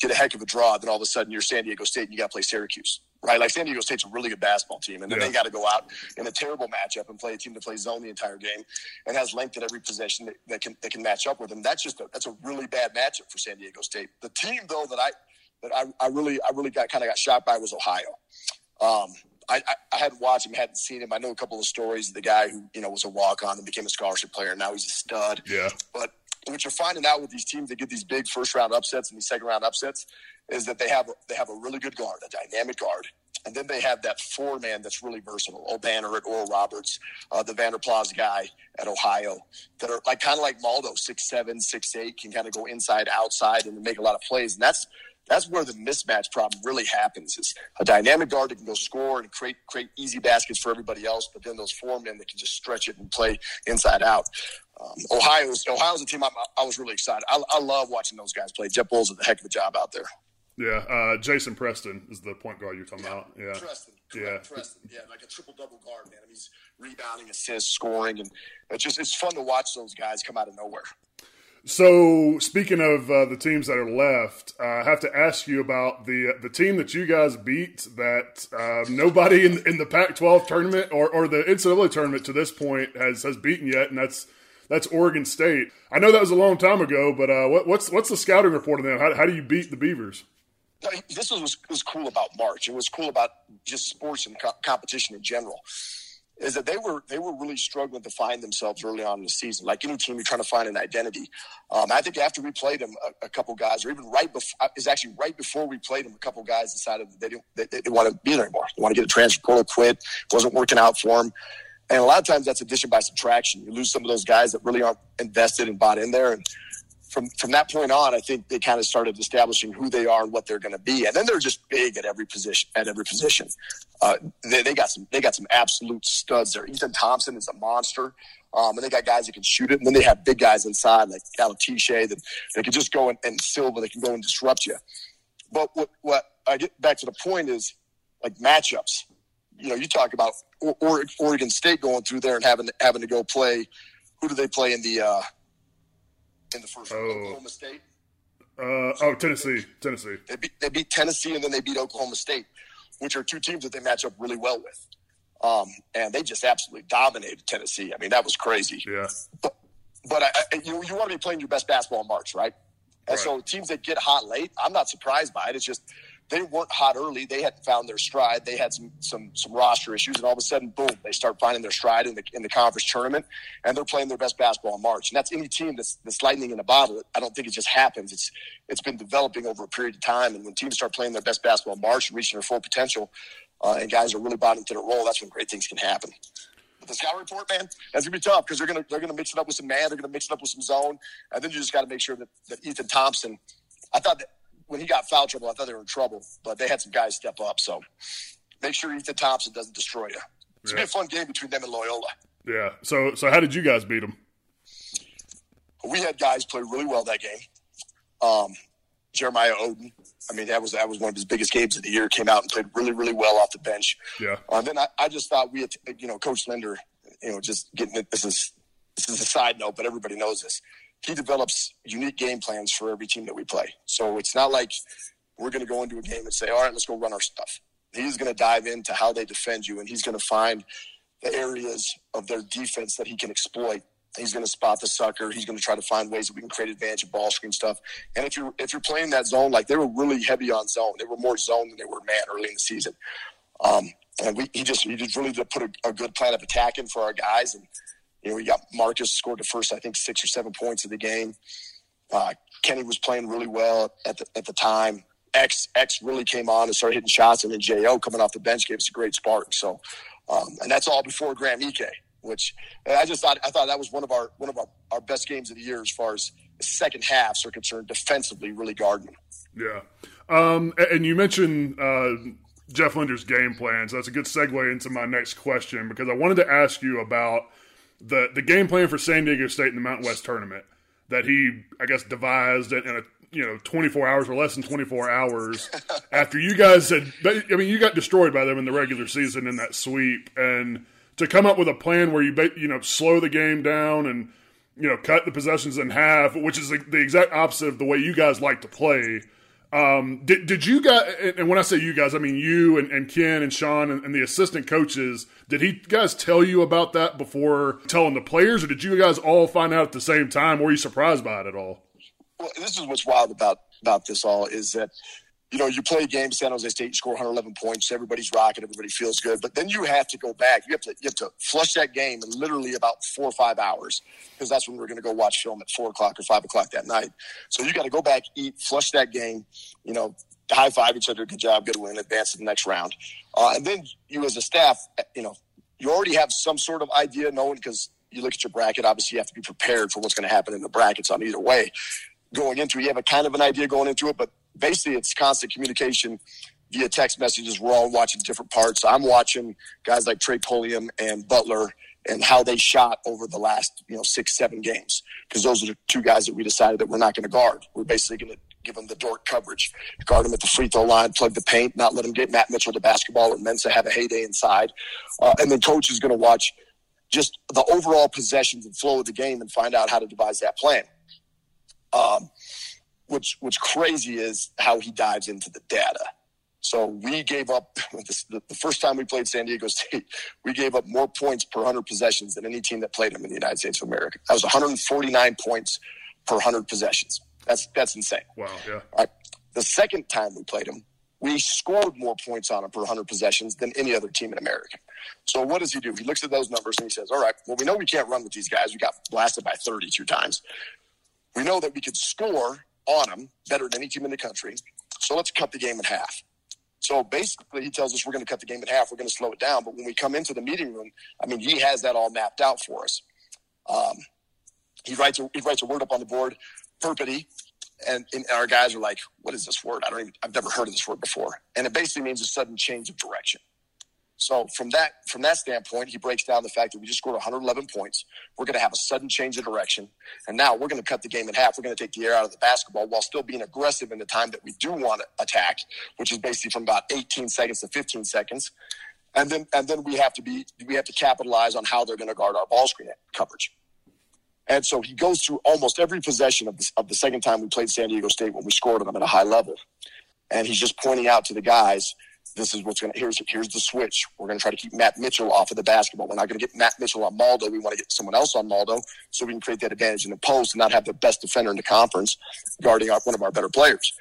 get a heck of a draw, then all of a sudden you're San Diego State and you got to play Syracuse, right? Like San Diego State's a really good basketball team, and then yeah. they got to go out in a terrible matchup and play a team that plays zone the entire game and has length at every possession that, that can that can match up with them. That's just a, that's a really bad matchup for San Diego State. The team though that I that I, I really I really got kind of got shot by was Ohio. Um, I, I, I hadn't watched him, hadn't seen him. I know a couple of stories of the guy who, you know, was a walk-on and became a scholarship player, and now he's a stud. Yeah. But what you're finding out with these teams that get these big first-round upsets and these second-round upsets is that they have they have a really good guard, a dynamic guard. And then they have that four-man that's really versatile, O'Banner at Oral Roberts, uh, the Vanderplas guy at Ohio, that are like kind of like Maldo, six seven, six eight, can kind of go inside, outside, and make a lot of plays. And that's That's where the mismatch problem really happens, is a dynamic guard that can go score and create create easy baskets for everybody else, but then those four men that can just stretch it and play inside out. Um, Ohio's, Ohio's a team I'm, I was really excited. I, I love watching those guys play. Jeff Bohl did a heck of a job out there. Yeah, uh, Jason Preston is the point guard you're talking yeah, about. Yeah, Preston. Yeah, Preston. Yeah, like a triple-double guard, man. I mean, he's rebounding, assists, scoring, and it's just it's fun to watch those guys come out of nowhere. So, speaking of uh, the teams that are left, uh, I have to ask you about the the team that you guys beat that uh, nobody in, in the Pac twelve tournament or, or the N C double A tournament to this point has, has beaten yet, and that's that's Oregon State. I know that was a long time ago, but uh, what, what's what's the scouting report on them? How, how do you beat the Beavers? This was was cool about March. It was cool about just sports and co- competition in general. Is that they were they were really struggling to find themselves early on in the season. Like any team, you're trying to find an identity. Um, I think after we played them, a, a couple guys, or even right before, is actually right before we played them, a couple guys decided that they didn't they, they didn't want to be there anymore. They want to get a transfer portal, quit. It wasn't working out for them. And a lot of times that's addition by subtraction. You lose some of those guys that really aren't invested and bought in there. And from from that point on, I think they kind of started establishing who they are and what they're going to be, and then they're just big at every position. At every position, uh, they, they got some they got some absolute studs there. Ethan Thompson is a monster, um, and they got guys that can shoot it, and then they have big guys inside like Alatiche that they can just go and, and Silva. They can go and disrupt you. But what what I get back to the point is like matchups. You know, you talk about or, or, Oregon State going through there and having having to go play. Who do they play in the? Uh, In the first round, oh. Oklahoma State. Uh, so oh, Tennessee, they, Tennessee. They beat, they beat Tennessee, and then they beat Oklahoma State, which are two teams that they match up really well with. Um, and they just absolutely dominated Tennessee. I mean, that was crazy. Yeah. But, but I, I, you you want to be playing your best basketball in March, right? And right. So teams that get hot late, I'm not surprised by it. It's just they weren't hot early. They hadn't found their stride. They had some some some roster issues, and all of a sudden, boom, they start finding their stride in the in the conference tournament, and they're playing their best basketball in March. And that's any team that's, that's lightning in a bottle. I don't think it just happens. It's it's been developing over a period of time, and when teams start playing their best basketball in March and reaching their full potential, uh, and guys are really bought into their role, that's when great things can happen. But the scout report, man, that's gonna be tough because they're gonna they're gonna mix it up with some man, they're gonna mix it up with some zone, and then you just got to make sure that, that Ethan Thompson. I thought that. When he got foul trouble, I thought they were in trouble, but they had some guys step up. So make sure Ethan Thompson doesn't destroy you. It's yeah. going to be a fun game between them and Loyola. Yeah. So, so how did you guys beat them? We had guys play really well that game. Um, Jeremiah Oden, I mean, that was that was one of his biggest games of the year. Came out and played really, really well off the bench. Yeah. Uh, then I, I just thought we had, to, you know, Coach Linder, you know, just getting it. This is this is a side note, but everybody knows this. He develops unique game plans for every team that we play. So it's not like we're going to go into a game and say, all right, let's go run our stuff. He's going to dive into how they defend you, and he's going to find the areas of their defense that he can exploit. He's going to spot the sucker. He's going to try to find ways that we can create advantage of ball screen stuff. And if you're if you're playing that zone, like they were really heavy on zone. They were more zone than they were man early in the season. Um, and we he just he just really did put a, a good plan of attack in for our guys. And you know, we got Marcus scored the first I think six or seven points of the game. Uh, Kenny was playing really well at the at the time. X X really came on and started hitting shots, and then J O coming off the bench gave us a great spark. So, um, and that's all before Graham Ike, which I just thought I thought that was one of our one of our, our best games of the year as far as the second halves are concerned. Defensively, really guarding. Yeah, um, and you mentioned uh, Jeff Linder's game plan, so that's a good segue into my next question because I wanted to ask you about the the game plan for San Diego State in the Mountain West tournament that he I guess devised in a. You know, twenty-four hours or less than twenty-four hours after you guys had, I mean, you got destroyed by them in the regular season in that sweep. And to come up with a plan where you, you know, slow the game down and, you know, cut the possessions in half, which is the, the exact opposite of the way you guys like to play. Um, did, did you guys, and when I say you guys, I mean you and, and Ken and Sean and, and the assistant coaches, did he guys tell you about that before telling the players, or did you guys all find out at the same time? Were you surprised by it at all? Well, this is what's wild about, about this all is that, you know, you play a game, San Jose State, you score one hundred eleven points, everybody's rocking, everybody feels good, but then you have to go back. You have to you have to flush that game in literally about four or five hours because that's when we're going to go watch film at four o'clock or five o'clock that night. So you got to go back, eat, flush that game, you know, high-five each other, good job, good win, advance to the next round. Uh, and then you as a staff, you know, you already have some sort of idea knowing because you look at your bracket, obviously you have to be prepared for what's going to happen in the brackets on either way. Going into it, you have a kind of an idea going into it, but basically it's constant communication via text messages. We're all watching different parts. I'm watching guys like Trey Pulliam and Butler and how they shot over the last, you know, six, seven games because those are the two guys that we decided that we're not going to guard. We're basically going to give them the dork coverage, guard them at the free throw line, plug the paint, not let them get Matt Mitchell to basketball or Mensa have a heyday inside. Uh, and then coach is going to watch just the overall possessions and flow of the game and find out how to devise that plan. Um, which, what's crazy is how he dives into the data. So we gave up this, the, the first time we played San Diego State, we gave up more points per one hundred possessions than any team that played them in the United States of America. That was one hundred forty-nine points per one hundred possessions. That's, that's insane. Wow. Yeah. All right. The second time we played them, we scored more points on them per one hundred possessions than any other team in America. So what does he do? He looks at those numbers and he says, all right, well, we know we can't run with these guys. We got blasted by thirty-two times. We know that we could score on them better than any team in the country, so let's cut the game in half. So basically he tells us we're going to cut the game in half, we're going to slow it down, but when we come into the meeting room, I mean, he has that all mapped out for us. Um, he writes a, he writes a word up on the board, perpety, and, and our guys are like, what is this word? I don't even, I've never heard of this word before. And it basically means a sudden change of direction. So from that from that standpoint, he breaks down the fact that we just scored one hundred eleven points. We're going to have a sudden change of direction. And now we're going to cut the game in half. We're going to take the air out of the basketball while still being aggressive in the time that we do want to attack, which is basically from about eighteen seconds to fifteen seconds. And then and then we have to be we have to capitalize on how they're going to guard our ball screen coverage. And so he goes through almost every possession of the, of the second time we played San Diego State when we scored on them at a high level. And he's just pointing out to the guys, this is what's going to, here's, here's the switch. We're going to try to keep Matt Mitchell off of the basketball. We're not going to get Matt Mitchell on Maldo. We want to get someone else on Maldo so we can create that advantage in the post and not have the best defender in the conference guarding our, one of our better players.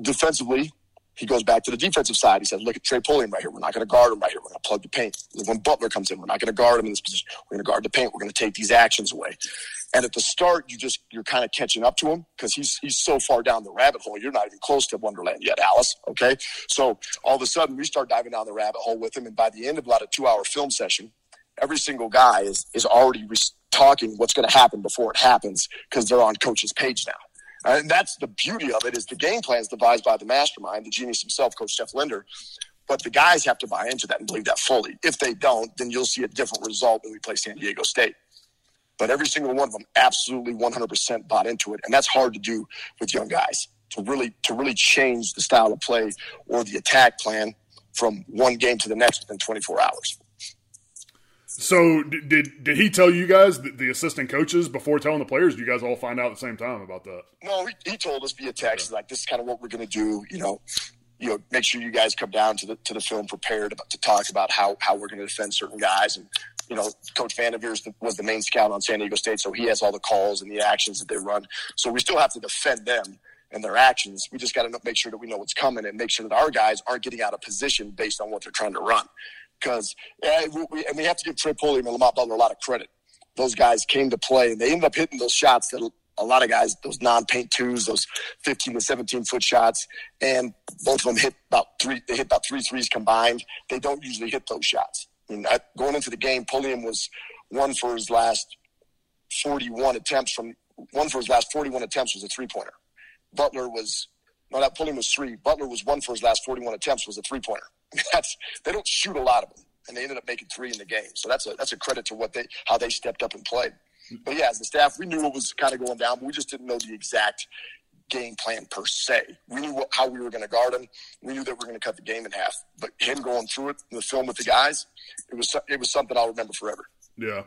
Defensively, he goes back to the defensive side. He says, look at Trey Pulliam right here. We're not going to guard him right here. We're going to plug the paint. When Butler comes in, we're not going to guard him in this position. We're going to guard the paint. We're going to take these actions away. And at the start, you just, you're kind of catching up to him because he's he's so far down the rabbit hole. You're not even close to Wonderland yet, Alice. Okay? So all of a sudden, we start diving down the rabbit hole with him. And by the end of about a two-hour film session, every single guy is, is already re- talking what's going to happen before it happens because they're on coach's page now. And that's the beauty of it is the game plans devised by the mastermind, the genius himself, Coach Jeff Linder, But the guys have to buy into that and believe that fully. If they don't, then you'll see a different result when we play San Diego State. But every single one of them absolutely one hundred percent bought into it. And that's hard to do with young guys, to really to really change the style of play or the attack plan from one game to the next within twenty-four hours. So did did he tell you guys, the assistant coaches, before telling the players? You guys all find out at the same time about that? No, he, he told us via text, yeah. like, this is kind of what we're going to do, you know. You know, make sure you guys come down to the to the film prepared to talk about how, how we're going to defend certain guys. And, you know, Coach Vanderveer was the main scout on San Diego State, so he has all the calls and the actions that they run. So we still have to defend them and their actions. We just got to make sure that we know what's coming and make sure that our guys aren't getting out of position based on what they're trying to run. Because yeah, we, and we have to give Trey Pulliam and Lamont Butler a lot of credit. Those guys came to play, and they ended up hitting those shots that – a lot of guys, those non-paint twos, those fifteen to seventeen foot shots, and both of them hit about three. They hit about three threes combined. They don't usually hit those shots. I mean, I, going into the game, Pulliam was one for his last forty-one attempts. From one for his last forty-one attempts was a three-pointer. Butler was no, that Pulliam was three. Butler was one for his last forty-one attempts was a three-pointer. I mean, that's they don't shoot a lot of them, and they ended up making three in the game. So that's a that's a credit to what they how they stepped up and played. But, yeah, as the staff, we knew what was kind of going down, but we just didn't know the exact game plan per se. We knew what, how we were going to guard him. We knew that we were going to cut the game in half. But him going through it in the film with the guys, it was it was something I'll remember forever. Yeah.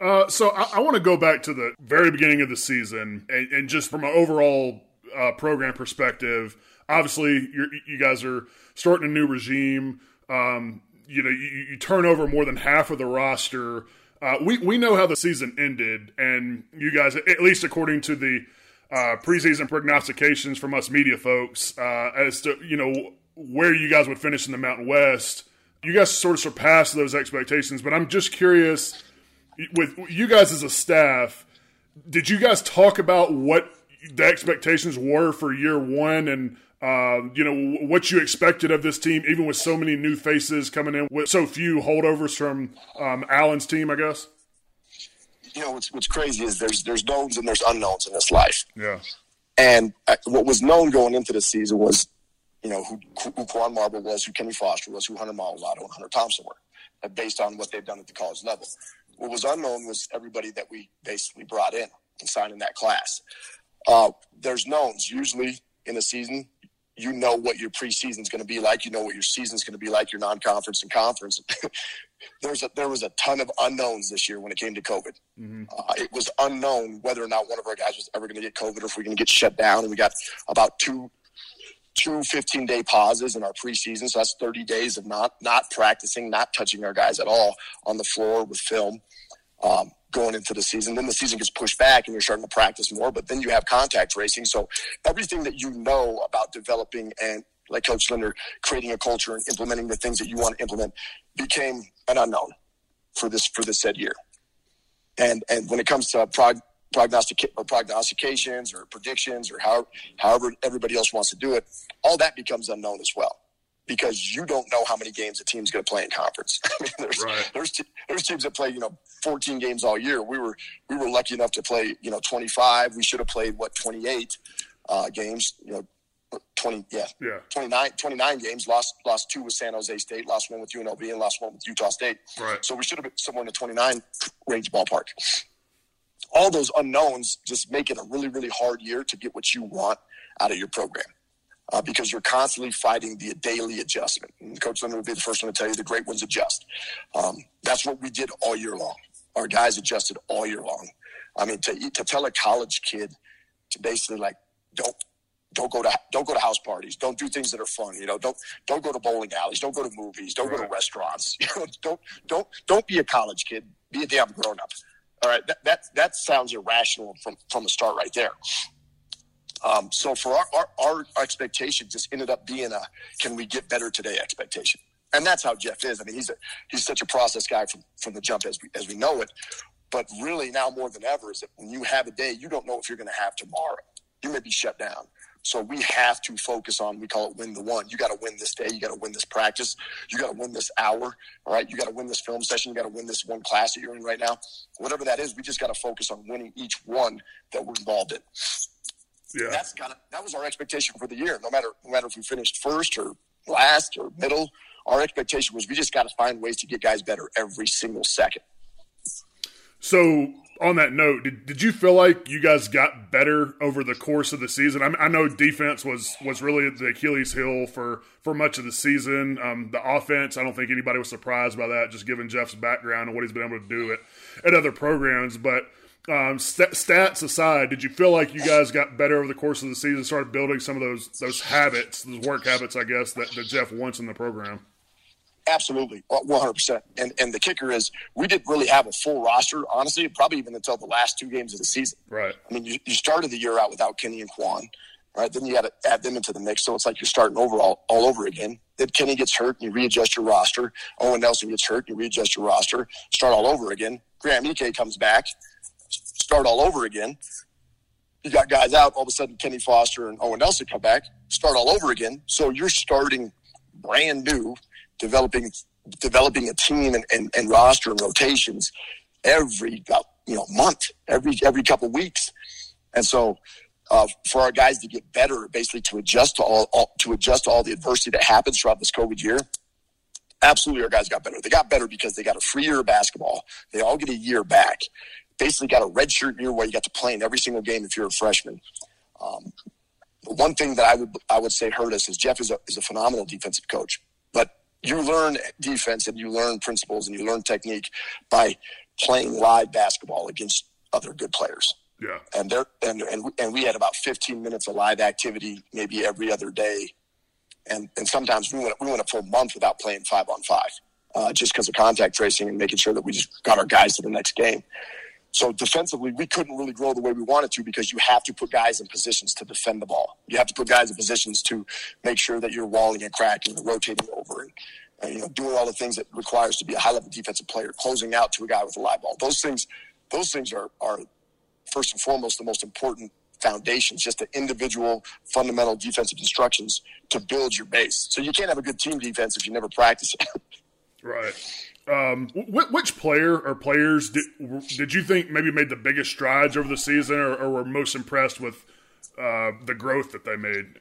Uh, so I, I want to go back to the very beginning of the season and, and just from an overall uh, program perspective, obviously you're, you guys are starting a new regime. Um, you know, you, you turn over more than half of the roster. Uh, we, we know how the season ended, and you guys, at least according to the uh, preseason prognostications from us media folks, uh, as to, you know, where you guys would finish in the Mountain West, you guys sort of surpassed those expectations. But I'm just curious, with you guys as a staff, did you guys talk about what the expectations were for year one and, uh, you know, what you expected of this team, even with so many new faces coming in, with so few holdovers from um, Allen's team, I guess? You know, what's, what's crazy is there's there's knowns and there's unknowns in this life. Yeah. And I, what was known going into the season was, you know, who, who Quan Marble was, who Kenny Foster was, who Hunter Maldo and Hunter Thompson were, based on what they've done at the college level. What was unknown was everybody that we basically brought in and signed in that class. Uh, there's knowns. Usually in a season, you know what your preseason is going to be like. You know what your season is going to be like, your non-conference and conference. There's a, there was a ton of unknowns this year when it came to COVID. Mm-hmm. Uh, it was unknown whether or not one of our guys was ever going to get COVID or if we are going to get shut down. And we got about two, two fifteen-day pauses in our preseason. So that's thirty days of not, not practicing, not touching our guys at all on the floor with film um, going into the season. Then the season gets pushed back and you're starting to practice more, but then you have contact tracing. So everything that you know about developing and, like Coach Linder, creating a culture and implementing the things that you want to implement became an unknown for this, for this said year. And, and when it comes to prog, prognostic or prognostications or predictions or how, however everybody else wants to do it, all that becomes unknown as well, because you don't know how many games a team's going to play in conference. I mean, there's, right. there's, te- there's teams that play, you know, fourteen games all year. We were, we were lucky enough to play, you know, twenty-five. We should have played what, twenty-eight uh, games, you know, twenty, yeah, yeah. twenty-nine, twenty-nine games, lost, lost two with San Jose State, lost one with U N L V and lost one with Utah State. Right. So we should have been somewhere in the twenty-nine range ballpark. All those unknowns just make it a really, really hard year to get what you want out of your program. Uh, because you're constantly fighting the daily adjustment. And Coach Linder would be the first one to tell you the great ones adjust. Um, that's what we did all year long. Our guys adjusted all year long. I mean, to to tell a college kid to basically like don't don't go to don't go to house parties, don't do things that are fun. You know, don't don't go to bowling alleys, don't go to movies, don't right. go to restaurants. You know, don't don't don't be a college kid. Be a damn grown up. All right, that that that sounds irrational from from the start right there. Um, so for our, our, our expectation just ended up being a, can we get better today expectation? And that's how Jeff is. I mean, he's a, he's such a process guy from, from the jump as we, as we know it, but really now more than ever is that when you have a day, you don't know if you're going to have tomorrow. You may be shut down. So we have to focus on, we call it win the one. You got to win this day. You got to win this practice. You got to win this hour. All right. You got to win this film session. You got to win this one class that you're in right now, whatever that is. We just got to focus on winning each one that we're involved in. Yeah. That's kind of that was our expectation for the year. No matter no matter if we finished first or last or middle. Our expectation was we just got to find ways to get guys better every single second. So on that note, did, did you feel like you guys got better over the course of the season? I, mean, I know defense was was really the Achilles heel for, for much of the season. Um, the offense, I don't think anybody was surprised by that, just given Jeff's background and what he's been able to do at, at other programs. But um, st- stats aside, did you feel like you guys got better over the course of the season, started building some of those those habits, those work habits, I guess, that, that Jeff wants in the program? Absolutely, one hundred percent. And and the kicker is we didn't really have a full roster, honestly, probably even until the last two games of the season. Right. I mean, you, you started the year out without Kenny and Quan, right? Then you had to add them into the mix, so it's like you're starting over all, all over again. Then Kenny gets hurt, and you readjust your roster. Owen Nelson gets hurt, and you readjust your roster. Start all over again. Graham Ike comes back. Start all over again. You got guys out. All of a sudden, Kenny Foster and Owen Nelson come back. Start all over again. So you're starting brand new. Developing, developing a team and, and, and roster and rotations every you know month, every every couple of weeks, and so uh, for our guys to get better, basically to adjust to all, all to adjust to all the adversity that happens throughout this COVID year. Absolutely, our guys got better. They got better because they got a free year of basketball. They all get a year back. Basically, got a redshirt year where you got to play in every single game if you're a freshman. Um, the one thing that I would I would say hurt us is Jeff is a is a phenomenal defensive coach, but you learn defense and you learn principles and you learn technique by playing live basketball against other good players. Yeah. And there, and, and, and we had about fifteen minutes of live activity, maybe every other day. And, and sometimes we went, we went a full month without playing five on five, uh, just because of contact tracing and making sure that we just got our guys to the next game. So defensively, we couldn't really grow the way we wanted to because you have to put guys in positions to defend the ball. You have to put guys in positions to make sure that you're walling and cracking and rotating over and, and you know, doing all the things that requires to be a high-level defensive player, closing out to a guy with a live ball. Those things those things are, are first and foremost the most important foundations, just the individual fundamental defensive instructions to build your base. So you can't have a good team defense if you never practice it. Right. Um, which player or players did, did you think maybe made the biggest strides over the season or, or were most impressed with uh, the growth that they made?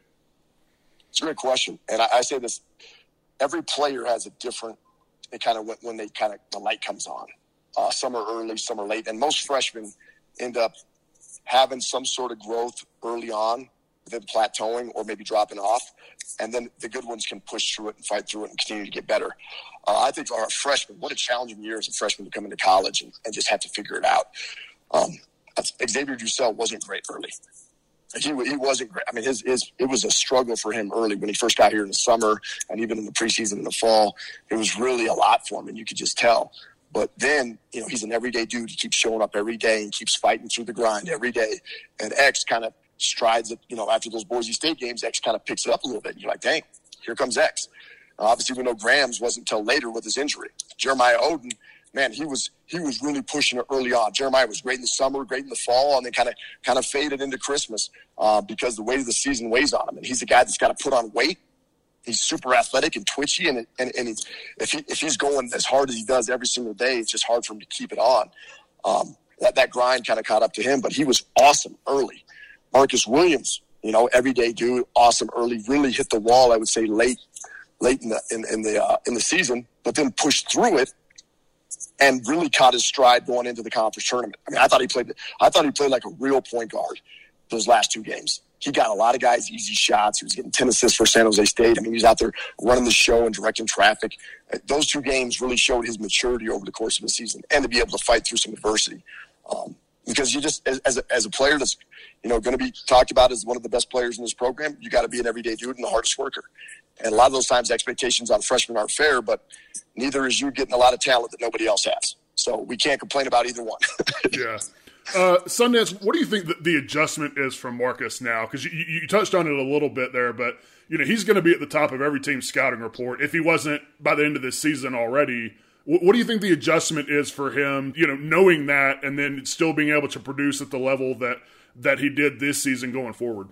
It's a great question. And I, I say this, every player has a different, it kind of went when they kind of, the light comes on. Uh, some are early, some are late. And most freshmen end up having some sort of growth early on, then plateauing or maybe dropping off. And then the good ones can push through it and fight through it and continue to get better. Uh, I think our freshmen, what a challenging year as a freshman to come into college and, and just have to figure it out. Um, Xavier Dussel wasn't great early. He, he wasn't great. I mean, his, his, it was a struggle for him early when he first got here in the summer and even in the preseason in the fall. It was really a lot for him, and you could just tell. But then, you know, he's an everyday dude. He keeps showing up every day and keeps fighting through the grind every day. And X kind of strides it, you know, after those Boise State games, X kind of picks it up a little bit. And you're like, dang, here comes X. Uh, obviously, we know Graham's wasn't until later with his injury. Jeremiah Oden, man, he was he was really pushing it early on. Jeremiah was great in the summer, great in the fall, and then kind of kind of faded into Christmas uh, because the weight of the season weighs on him. And he's a guy that's got to put on weight. He's super athletic and twitchy, and and and he's, if he if he's going as hard as he does every single day, it's just hard for him to keep it on. Um, that that grind kind of caught up to him, but he was awesome early. Marcus Williams, you know, everyday dude, awesome early, really hit the wall, I would say, late, late in the in, in the uh, in the season, but then pushed through it and really caught his stride going into the conference tournament. I mean, I thought he played, I thought he played like a real point guard those last two games. He got a lot of guys easy shots. He was getting ten assists for San Jose State. I mean, he was out there running the show and directing traffic. Those two games really showed his maturity over the course of the season and to be able to fight through some adversity. Um, Because you just, as a, as a player that's, you know, going to be talked about as one of the best players in this program, you got to be an everyday dude and the hardest worker. And a lot of those times expectations on freshmen aren't fair, but neither is you getting a lot of talent that nobody else has. So we can't complain about either one. Yeah. Uh, Sundance, what do you think that the adjustment is from Marcus now? Because you, you touched on it a little bit there, but, you know, he's going to be at the top of every team's scouting report if he wasn't by the end of this season already. What do you think the adjustment is for him, you know, knowing that and then still being able to produce at the level that, that he did this season going forward?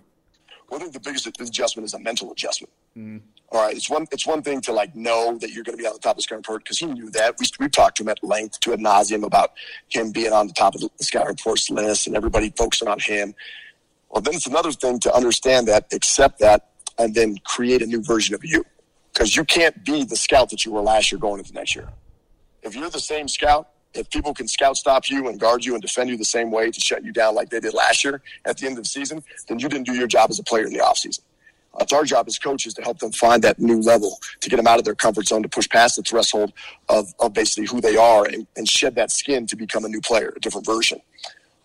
Well, I think the biggest adjustment is a mental adjustment. Mm. All right. It's one, it's one thing to like know that you're going to be on the top of the scouting report because he knew that. We, we talked to him at length to ad nauseum about him being on the top of the scouting reports list and everybody focusing on him. Well, then it's another thing to understand that, accept that, and then create a new version of you. because you can't be the scout that you were last year going into next year. If you're the same scout, if people can scout stop you and guard you and defend you the same way to shut you down like they did last year at the end of the season, then you didn't do your job as a player in the offseason. It's our job as coaches to help them find that new level, to get them out of their comfort zone, to push past the threshold of, of basically who they are and, and shed that skin to become a new player, a different version.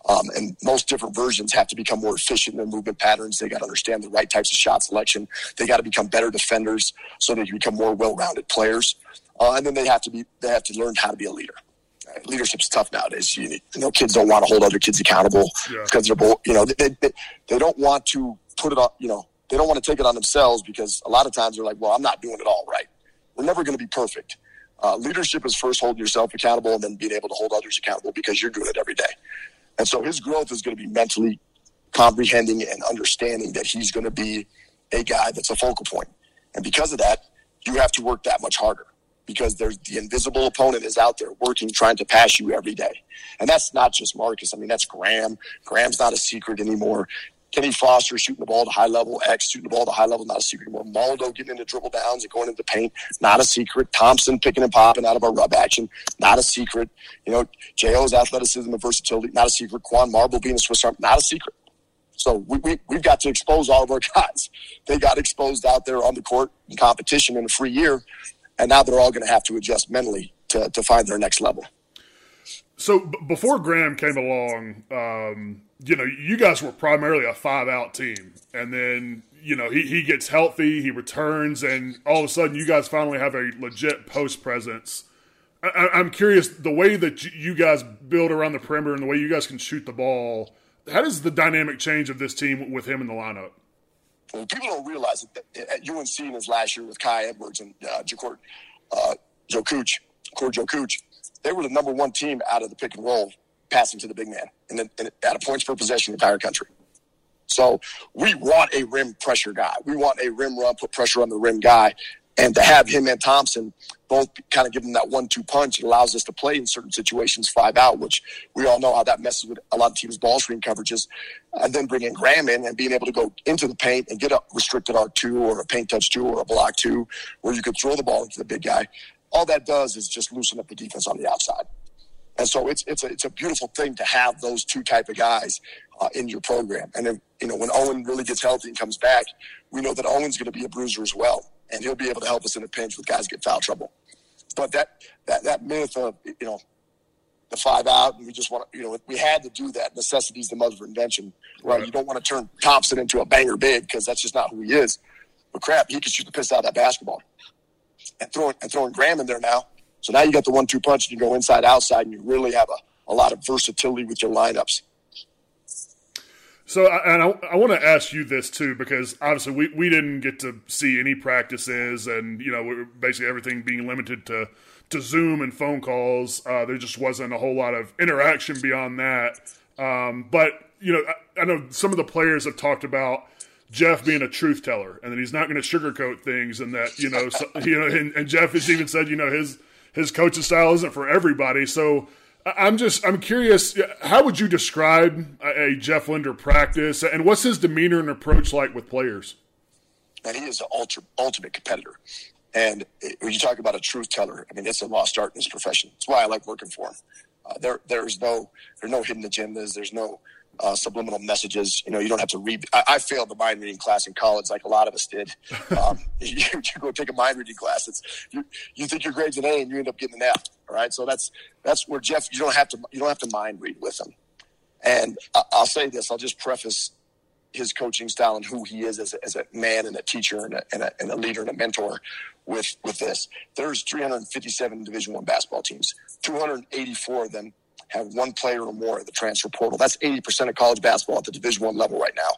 Um, and most different versions have to become more efficient in their movement patterns. They got to understand the right types of shot selection. They got to become better defenders so they can become more well-rounded players. Uh, and then they have to be they have to learn how to be a leader. Leadership's tough nowadays. You know, kids don't want to hold other kids accountable yeah. because they're, you know, they, they they don't want to put it on, you know, they don't want to take it on themselves because a lot of times they're like, well, I'm not doing it all right. We're never going to be perfect. Uh, leadership is first holding yourself accountable and then being able to hold others accountable because you're doing it every day. And so his growth is going to be mentally comprehending and understanding that he's going to be a guy that's a focal point. And because of that, you have to work that much harder. Because there's the invisible opponent is out there working, trying to pass you every day. And that's not just Marcus. I mean, that's Graham. Graham's not a secret anymore. Kenny Foster shooting the ball to high level. X shooting the ball to high level, not a secret anymore. Maldo getting into dribble downs and going into the paint, not a secret. Thompson picking and popping out of our rub action, not a secret. You know, J O's athleticism and versatility, not a secret. Quan Marble being a Swiss Army, not a secret. So we, we, we've got to expose all of our guys. They got exposed out there on the court in competition in a free year. And now they're all going to have to adjust mentally to, to find their next level. So b- before Graham came along, um, you know, you guys were primarily a five-out team. And then, you know, he, he gets healthy, he returns, and all of a sudden you guys finally have a legit post presence. I- I'm curious, the way that you guys build around the perimeter and the way you guys can shoot the ball, how does the dynamic change of this team with him in the lineup? Well, people don't realize that at U N C in his last year with Kai Edwards and uh, Ja'Cory uh, Jokic, Jokic, they were the number one team out of the pick and roll passing to the big man and, then, and at a points per possession in the entire country. So we want a rim pressure guy. We want a rim run, put pressure on the rim guy. And to have him and Thompson both kind of give them that one two punch, it allows us to play in certain situations five out, which we all know how that messes with a lot of teams' ball screen coverages. And then bringing Graham in and being able to go into the paint and get a restricted R two or a paint touch two or a block two where you could throw the ball into the big guy. All that does is just loosen up the defense on the outside. And so it's it's a, it's a beautiful thing to have those two type of guys uh, in your program. And then, you know, when Owen really gets healthy and comes back, we know that Owen's going to be a bruiser as well. And he'll be able to help us in a pinch with guys get foul trouble. But that, that, that myth of, you know, the five out, and we just want to, you know, we had to do that. Necessity is the mother of invention, right? right? You don't want to turn Thompson into a banger big because that's just not who he is. But crap, he can shoot the piss out of that basketball. And throwing, and throwing Graham in there now. So now you got the one two punch, and you go inside, outside, and you really have a, a lot of versatility with your lineups. So, and I, I want to ask you this, too, because obviously we, we didn't get to see any practices and, you know, we were basically everything being limited to, to Zoom and phone calls. Uh, there just wasn't a whole lot of interaction beyond that. Um, but, you know, I, I know some of the players have talked about Jeff being a truth teller and that he's not going to sugarcoat things and that, you know, so, you know, and, and Jeff has even said, you know, his his coaching style isn't for everybody. So, I'm just, I'm curious, how would you describe a Jeff Linder practice and what's his demeanor and approach like with players? And he is the ultra, ultimate competitor. And it, when you talk about a truth teller, I mean, it's a lost art in his profession. That's why I like working for him. Uh, there, there's no, there's no hidden agendas. There's no uh, subliminal messages. You know, you don't have to read. I, I failed the mind reading class in college, like a lot of us did. Um, you, you go take a mind reading class. It's you, you think your grade's an A and you end up getting an F. All right, so that's that's where Jeff. You don't have to you don't have to mind read with him. And I'll say this. I'll just preface his coaching style and who he is as a, as a man and a teacher and a, and a and a leader and a mentor with with this. There's three hundred fifty-seven Division One basketball teams. two hundred eighty-four of them have one player or more in the transfer portal. That's eighty percent of college basketball at the Division One level right now.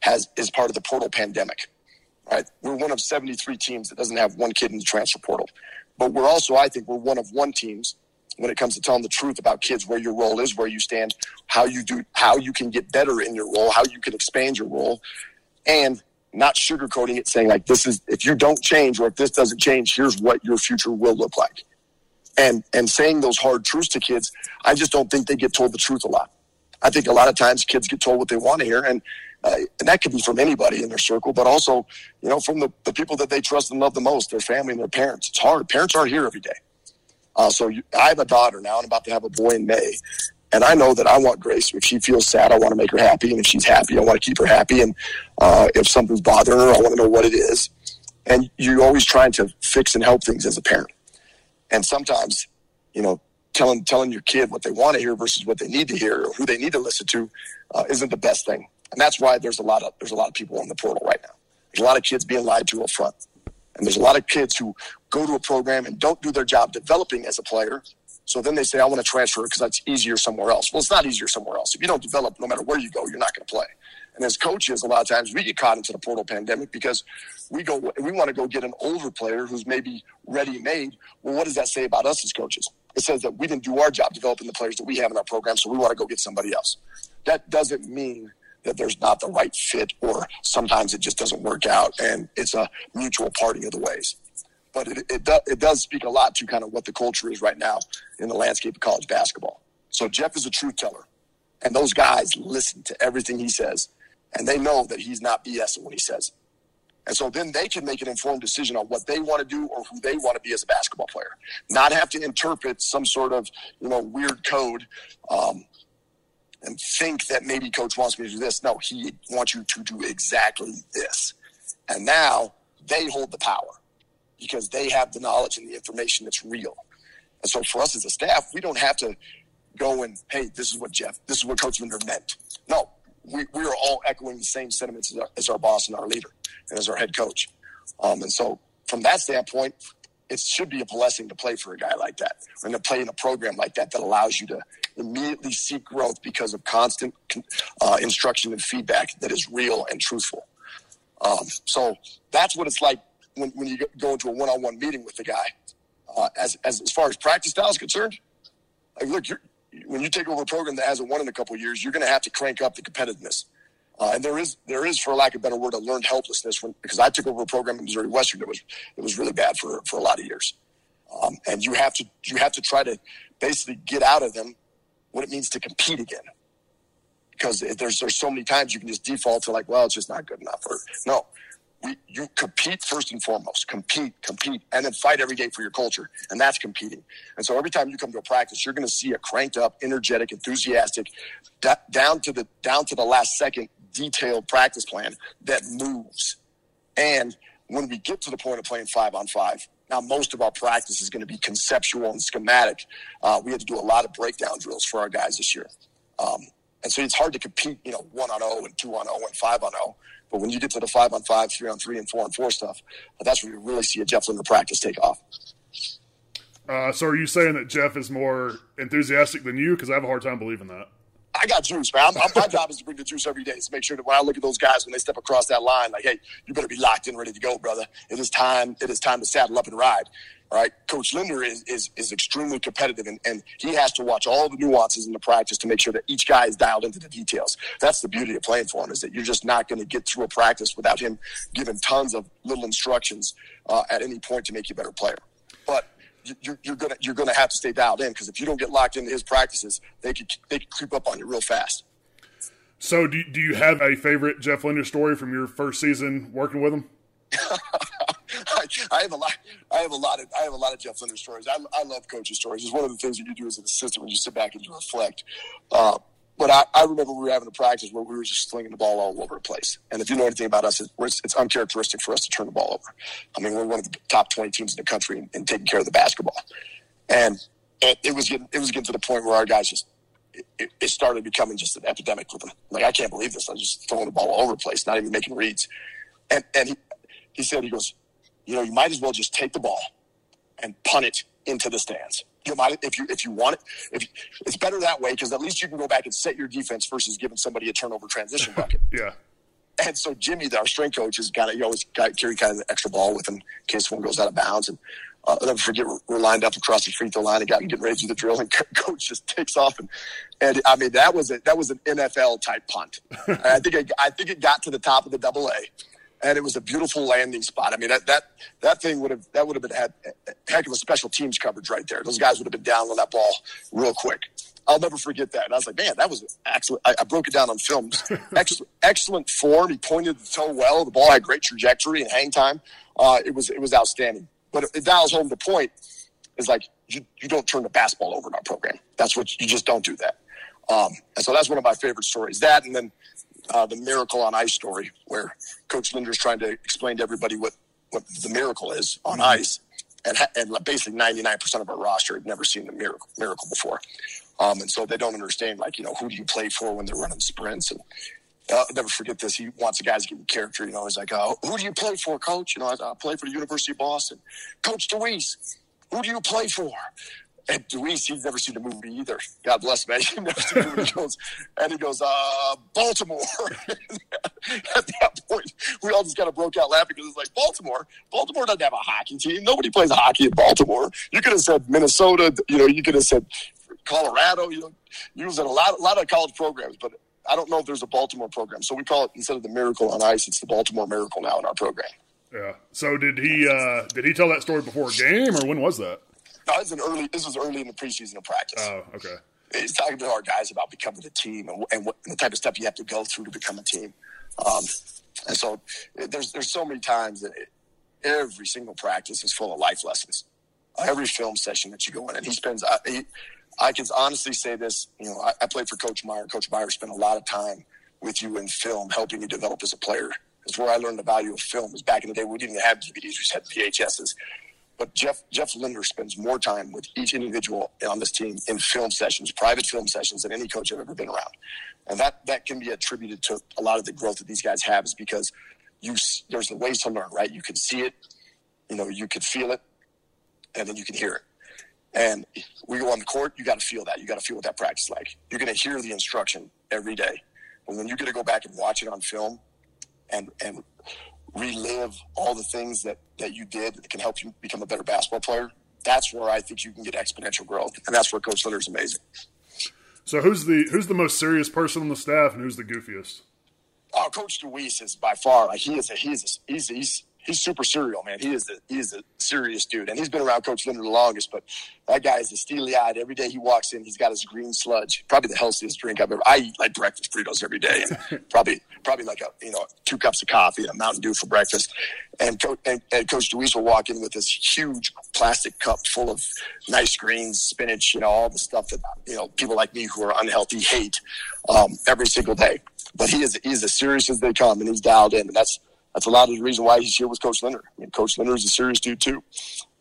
Has is part of the portal pandemic. Right, we're one of seventy-three teams that doesn't have one kid in the transfer portal. But we're also, I think, we're one of one teams when it comes to telling the truth about kids, where your role is, where you stand, how you do, how you can get better in your role, how you can expand your role, and not sugarcoating it, saying like, this is, if you don't change or if this doesn't change, here's what your future will look like. And, and saying those hard truths to kids, I just don't think they get told the truth a lot. I think a lot of times kids get told what they want to hear, and Uh, and that could be from anybody in their circle, but also, you know, from the, the people that they trust and love the most, their family and their parents. It's hard. Parents aren't here every day. Uh, so you, I have a daughter now, and I'm about to have a boy in May. And I know that I want Grace. If she feels sad, I want to make her happy. And if she's happy, I want to keep her happy. And uh, if something's bothering her, I want to know what it is. And you're always trying to fix and help things as a parent. And sometimes, you know, telling telling your kid what they want to hear versus what they need to hear or who they need to listen to uh, isn't the best thing. And that's why there's a lot of there's a lot of people on the portal right now. There's a lot of kids being lied to up front. And there's a lot of kids who go to a program and don't do their job developing as a player. So then they say, I want to transfer because that's easier somewhere else. Well, it's not easier somewhere else. If you don't develop, no matter where you go, you're not going to play. And as coaches, a lot of times we get caught into the portal pandemic because we go we want to go get an older player who's maybe ready-made. Well, what does that say about us as coaches? It says that we didn't do our job developing the players that we have in our program, so we want to go get somebody else. That doesn't mean that there's not the right fit, or sometimes it just doesn't work out, and it's a mutual parting of the ways. But it it, do, it does speak a lot to kind of what the culture is right now in the landscape of college basketball. So Jeff is a truth teller, and those guys listen to everything he says, and they know that he's not BSing when he says it. And so then they can make an informed decision on what they want to do or who they want to be as a basketball player, not have to interpret some sort of, you know, weird code um, and think that maybe coach wants me to do this. No, he wants you to do exactly this. And now they hold the power, because they have the knowledge and the information that's real. And so for us as a staff, we don't have to go and, hey, this is what Jeff, this is what Coach Linder meant. No, we, we are all echoing the same sentiments as our, as our boss and our leader and as our head coach. Um, and so from that standpoint, it should be a blessing to play for a guy like that and to play in a program like that that allows you to immediately seek growth because of constant uh, instruction and feedback that is real and truthful. Um, so that's what it's like When, when you go into a one-on-one meeting with the guy. Uh, as, as as far as practice style is concerned, like, look, you're, when you take over a program that hasn't won in a couple of years, you're going to have to crank up the competitiveness. Uh, and there is, there is, for lack of a better word, a learned helplessness, when, because I took over a program in Missouri Western that was it was really bad for, for a lot of years. Um, and you have to you have to try to basically get out of them what it means to compete again. Because there's there's so many times you can just default to, like, well, it's just not good enough. Or, no. We, you compete first and foremost, compete, compete, and then fight every day for your culture. And that's competing. And so every time you come to a practice, you're going to see a cranked up, energetic, enthusiastic, d- down to the down to the last second detailed practice plan that moves. And when we get to the point of playing five on five, now most of our practice is going to be conceptual and schematic. Uh, we had to do a lot of breakdown drills for our guys this year. Um, and so it's hard to compete, you know, one on zero and two on zero and five on zero. But when you get to the five-on-five, three-on-three, and four-on-four stuff, that's when you really see a Jeff Linder practice take off. Uh, so are you saying that Jeff is more enthusiastic than you? Because I have a hard time believing that. I got juice, man. I'm, my job is to bring the juice every day. It's to make sure that when I look at those guys, when they step across that line, like, hey, you better be locked in, ready to go, brother. It is time. It is time to saddle up and ride. All right, Coach Linder is is, is extremely competitive, and, and he has to watch all the nuances in the practice to make sure that each guy is dialed into the details. That's the beauty of playing for him, is that you're just not going to get through a practice without him giving tons of little instructions uh, at any point to make you a better player. But you're, you're gonna you're gonna have to stay dialed in, because if you don't get locked into his practices, they could they could creep up on you real fast. So do do you have a favorite Jeff Linder story from your first season working with him? I have a lot. I have a lot of. I have a lot of Jeff Linder stories. I, I love coaching stories. It's one of the things that you do as an assistant when you sit back and you reflect. Uh, but I, I remember we were having a practice where we were just slinging the ball all over the place. And if you know anything about us, it's, it's uncharacteristic for us to turn the ball over. I mean, we're one of the top twenty teams in the country in, in taking care of the basketball. And it, it was getting. It was getting to the point where our guys just. It, it started becoming just an epidemic with them. Like, I can't believe this. I'm just throwing the ball all over the place, not even making reads. And and he, he said, he goes, you know, you might as well just take the ball and punt it into the stands. You might, if you if you want it, if you, it's better that way, because at least you can go back and set your defense versus giving somebody a turnover transition bucket. Yeah. And so Jimmy, our strength coach, has got to, you always got to carry kind of an extra ball with him in case one goes out of bounds. And uh, I'll never forget, we're, we're lined up across the free throw line and got getting ready to do the drill, and coach just takes off and and I mean that was a, that was an N F L type punt. I think it, I think it got to the top of the double A. And it was a beautiful landing spot. I mean, that that that thing would have that would have been had a heck of a special teams coverage right there. Those guys would have been down on that ball real quick. I'll never forget that. And I was like, man, that was excellent. I, I broke it down on film. Ex- excellent form. He pointed the toe well. The ball had great trajectory and hang time. Uh, it was it was outstanding. But it dials home the point is like you, you don't turn the basketball over in our program. That's what you just don't do that. Um, and so that's one of my favorite stories. That and then uh, the Miracle on Ice story where Coach Linder's trying to explain to everybody what, what the miracle is on ice. And, and basically ninety-nine percent of our roster had never seen the miracle, miracle before. Um, and so they don't understand, like, you know, who do you play for when they're running sprints? And uh, I'll never forget this. He wants the guys to give him character. You know, he's like, uh, who do you play for, Coach? You know, I, I play for the University of Boston. Coach DeWeese, who do you play for? And DeWeese, he's never seen the movie either. God bless, man. He never seen the movie. He goes, and he goes, uh, Baltimore. At that point, we all just kind of broke out laughing because it's like, Baltimore? Baltimore doesn't have a hockey team. Nobody plays hockey in Baltimore. You could have said Minnesota. You know, you could have said Colorado. You know, you was in a lot, a lot of college programs, but I don't know if there's a Baltimore program. So we call it, instead of the Miracle on Ice, it's the Baltimore Miracle now in our program. Yeah. So did he uh, did he tell that story before a game, or when was that? No, it's an early. This was early in the preseason of practice. Oh, okay. He's talking to our guys about becoming a team and, and, what, and the type of stuff you have to go through to become a team. Um, and so there's there's so many times that it, every single practice is full of life lessons. Every film session that you go in, and he spends. I, he, I can honestly say this. You know, I, I played for Coach Meyer. Coach Meyer spent a lot of time with you in film, helping you develop as a player. It's where I learned the value of film. Is back in the day we didn't even have D V Ds, we just had V H Ses. But Jeff Jeff Linder spends more time with each individual on this team in film sessions, private film sessions, than any coach I've ever been around. And that, that can be attributed to a lot of the growth that these guys have is because you there's the ways to learn, right? You can see it, you know, you can feel it, and then you can hear it. And we go on the court, you got to feel that. You got to feel what that practice is like. You're going to hear the instruction every day. And when you're going to go back and watch it on film and and relive all the things that, that you did that can help you become a better basketball player, that's where I think you can get exponential growth. And that's where Coach Linder is amazing. So who's the who's the most serious person on the staff and who's the goofiest? Oh, Coach DeWeese is by far, like he is a, he is a, he's, he's he's super serial, man. He is a, he is a serious dude. And he's been around Coach Linder the longest, but that guy is a steely-eyed. Every day he walks in, he's got his green sludge, probably the healthiest drink I've ever. I eat like breakfast burritos every day, and probably probably like a you know two cups of coffee and a Mountain Dew for breakfast. And, Co- and, and Coach DeWeese will walk in with this huge plastic cup full of nice greens, spinach, you know, all the stuff that you know people like me who are unhealthy hate um, every single day. But he is he's as serious as they come, and he's dialed in, and that's. That's a lot of the reason why he's here with Coach Linder. I mean, Coach Linder is a serious dude too.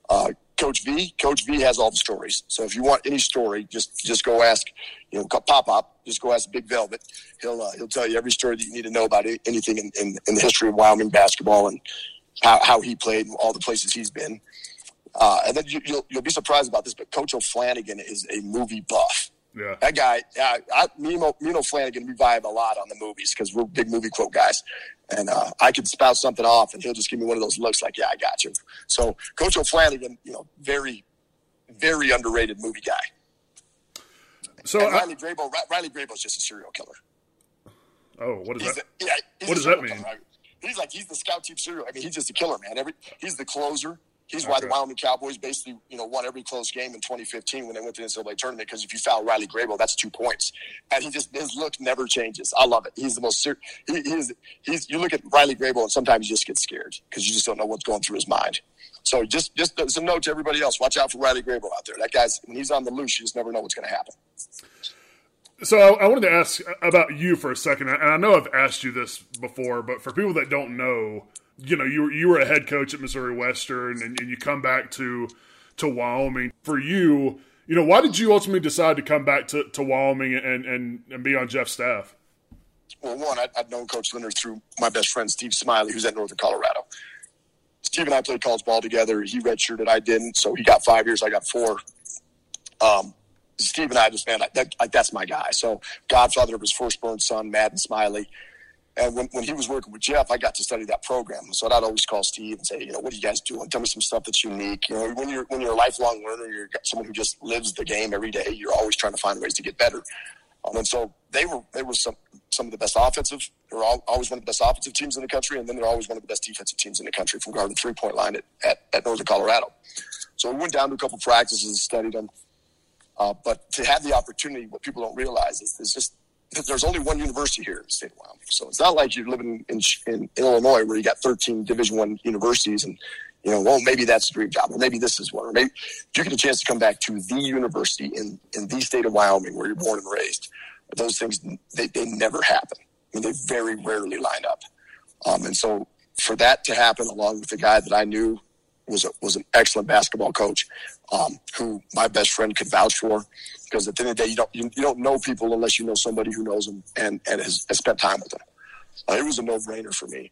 Uh, Coach V, Coach V has all the stories. So if you want any story, just just go ask, you know, Pop Pop. Just go ask Big Velvet. He'll uh, he'll tell you every story that you need to know about anything in, in, in the history of Wyoming basketball and how, how he played and all the places he's been. Uh, and then you, you'll you'll be surprised about this, but Coach O'Flanagan is a movie buff. Yeah, that guy. Uh, I, me and, me and O'Flanagan, we vibe a lot on the movies because we're big movie quote guys. And uh, I could spout something off, and he'll just give me one of those looks like, yeah, I got you. So Coach O'Flanagan, you know, very, very underrated movie guy. So I, Riley Graybo, Riley Graybo's just a serial killer. Oh, what is that? The, yeah, what does that mean? Killer. He's like, he's the scout team serial. I mean, he's just a killer, man. Every He's the closer. He's okay. Why the Wyoming Cowboys basically, you know, won every close game in twenty fifteen when they went to the N C double A tournament. Because if you foul Riley Graybo, that's two points. And he just his look never changes. I love it. He's the most serious. He, he's he's. You look at Riley Graybo, and sometimes you just get scared because you just don't know what's going through his mind. So just just as a note to everybody else, watch out for Riley Graybo out there. That guy's when he's on the loose, you just never know what's going to happen. So I, I wanted to ask about you for a second, and I know I've asked you this before, but for people that don't know. You know, you were, you were a head coach at Missouri Western, and, and you come back to to Wyoming. For you, you know, why did you ultimately decide to come back to, to Wyoming and, and, and be on Jeff's staff? Well, one, I'd, I'd known Coach Linder through my best friend, Steve Smiley, who's at Northern Colorado. Steve and I played college ball together. He redshirted, I didn't, so he got five years, I got four. Um, Steve and I just, man, I, that, I, that's my guy. So godfather of his firstborn son, Madden Smiley. And when, when he was working with Jeff, I got to study that program. So I'd always call Steve and say, you know, what are you guys doing? Tell me some stuff that's unique. You know, when you're when you're a lifelong learner, you're someone who just lives the game every day. You're always trying to find ways to get better. Um, and so they were they were some some of the best offensive. They were all, always one of the best offensive teams in the country, and then they're always one of the best defensive teams in the country from guarding the three point line at, at at Northern Colorado. So we went down to a couple practices and studied them. Uh, but to have the opportunity, what people don't realize is there's just there's only one university here in the state of Wyoming. So it's not like you're living in, in Illinois where you got thirteen Division One universities and, you know, well, maybe that's the dream job, or maybe this is one, or maybe you get a chance to come back to the university in, in the state of Wyoming where you're born and raised. Those things, they, they never happen. I mean, they very rarely line up. Um, and so for that to happen, along with the guy that I knew was a, was an excellent basketball coach, um, who my best friend could vouch for, because at the end of the day, you don't you, you don't know people unless you know somebody who knows them and, and has, has spent time with them. Uh, it was a no-brainer for me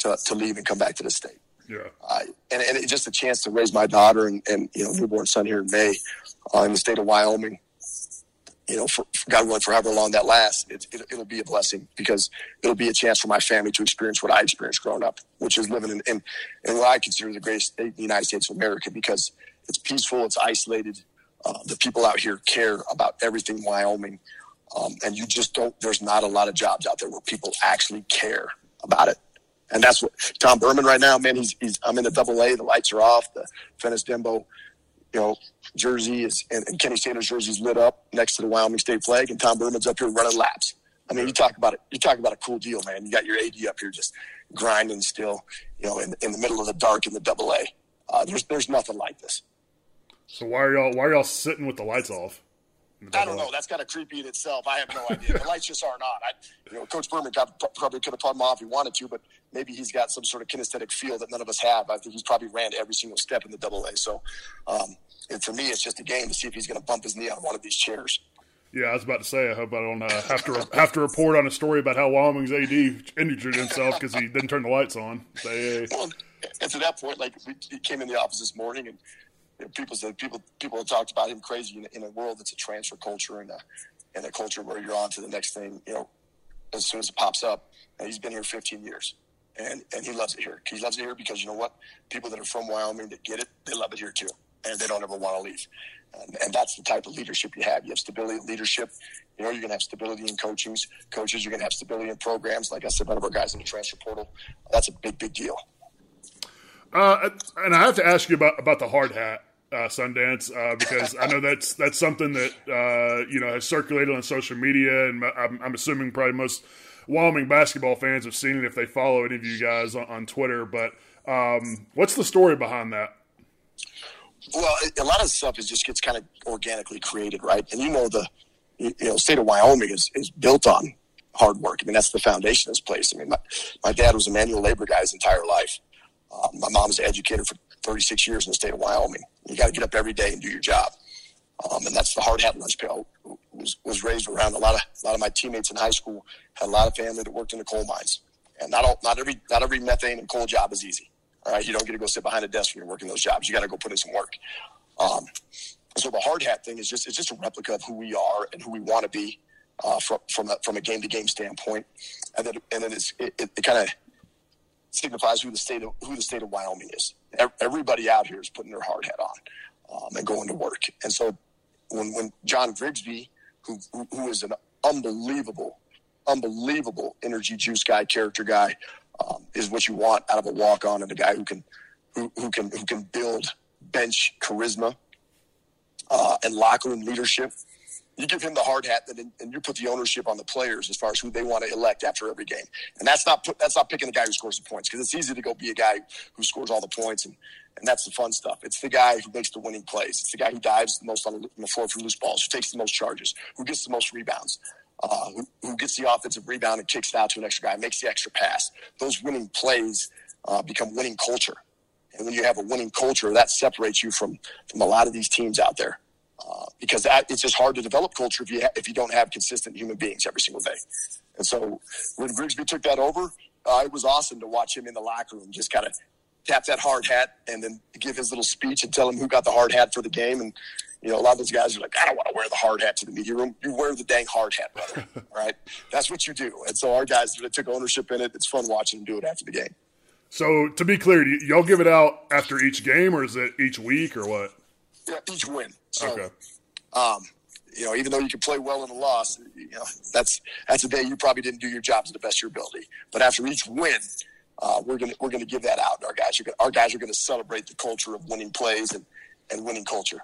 to, to leave and come back to the state. Yeah, uh, and, and it, just a chance to raise my daughter and, and you know, newborn son here in May, uh, in the state of Wyoming. You know, for, for God willing, for however long that lasts, it, it, it'll be a blessing, because it'll be a chance for my family to experience what I experienced growing up, which is living in, in, in what I consider the greatest state in the United States of America, because it's peaceful, it's isolated. Uh, the people out here care about everything Wyoming, um, and you just don't. There's not a lot of jobs out there where people actually care about it. And that's what Tom Berman right now, man, he's, he's, I'm in the double A, the lights are off, the Fennis Dembo, you know, jersey is, and, and Kenny Sanders' jersey is lit up next to the Wyoming state flag, and Tom Berman's up here running laps. I mean, you talk about it, you talk about a cool deal, man. You got your A D up here just grinding still, you know, in, in the middle of the dark in the double A. Uh, there's, there's nothing like this. So why are y'all, why are y'all sitting with the lights off? I don't know. That's kind of creepy in itself. I have no idea. The lights just aren't on. I, you know, Coach Berman got, probably could have taught him off if he wanted to, but maybe he's got some sort of kinesthetic feel that none of us have. I think he's probably ran every single step in the double A. So, um, and for me, it's just a game to see if he's going to bump his knee on one of these chairs. Yeah, I was about to say, I hope I don't uh, have to re- have to report on a story about how Wyoming's A D injured himself because he didn't turn the lights on. They, well, and to that point, like, we, he came in the office this morning and, People said people people have talked about him crazy in, in a world that's a transfer culture and a and a culture where you're on to the next thing, you know, as soon as it pops up. And he's been here fifteen years, and and he loves it here. He loves it here because, you know what, people that are from Wyoming that get it, they love it here too, and they don't ever want to leave. And, and that's the type of leadership you have. You have stability in leadership. You know, you're going to have stability in coachings, coaches. You're going to have stability in programs. Like I said, one of our guys in the transfer portal. That's a big big deal. Uh, and I have to ask you about, about the hard hat, uh, Sundance, uh, because I know that's that's something that, uh, you know, has circulated on social media, and I'm, I'm assuming probably most Wyoming basketball fans have seen it if they follow any of you guys on, on Twitter. But um, what's the story behind that? Well, a lot of stuff is just gets kind of organically created, right? And you know, the you know state of Wyoming is, is built on hard work. I mean, that's the foundation of this place. I mean, my, my dad was a manual labor guy his entire life. Uh, my mom's an educator for thirty-six years in the state of Wyoming. You got to get up every day and do your job. Um, and that's the hard hat lunch pail. Was, was raised around a lot of, a lot of my teammates in high school had a lot of family that worked in the coal mines, and not all, not every, not every methane and coal job is easy. All right. You don't get to go sit behind a desk when you're working those jobs. You got to go put in some work. Um, so the hard hat thing is just, it's just a replica of who we are and who we want to be, uh, from, from a, from a game to game standpoint. And then, and then it's, it, it, it kind of signifies who the state of who the state of Wyoming is. Everybody out here is putting their hard hat on um, and going to work. And so when when John Grigsby, who who is an unbelievable, unbelievable energy juice guy, character guy, um, is what you want out of a walk on and a guy who can who, who can who can build bench charisma uh, and locker room leadership. You give him the hard hat, and, and you put the ownership on the players as far as who they want to elect after every game. And that's not put, that's not picking the guy who scores the points, because it's easy to go be a guy who scores all the points, and, and that's the fun stuff. It's the guy who makes the winning plays. It's the guy who dives the most on the, on the floor for loose balls, who takes the most charges, who gets the most rebounds, uh, who, who gets the offensive rebound and kicks it out to an extra guy, makes the extra pass. Those winning plays uh, become winning culture. And when you have a winning culture, that separates you from from a lot of these teams out there. Uh, because that, it's just hard to develop culture if you ha- if you don't have consistent human beings every single day. And so when Grigsby took that over, uh, it was awesome to watch him in the locker room just kind of tap that hard hat and then give his little speech and tell him who got the hard hat for the game. And, you know, a lot of those guys are like, I don't want to wear the hard hat to the media room. You wear the dang hard hat, brother, right? That's what you do. And so our guys really took ownership in it. It's fun watching them do it after the game. So to be clear, do y'all give it out after each game, or is it each week, or what? Yeah, each win. So, okay. um, you know, even though you can play well in a loss, you know, that's that's a day you probably didn't do your job to the best of your ability. But after each win, uh, we're gonna we're gonna give that out. Our guys, are gonna, our guys are gonna celebrate the culture of winning plays and, and winning culture.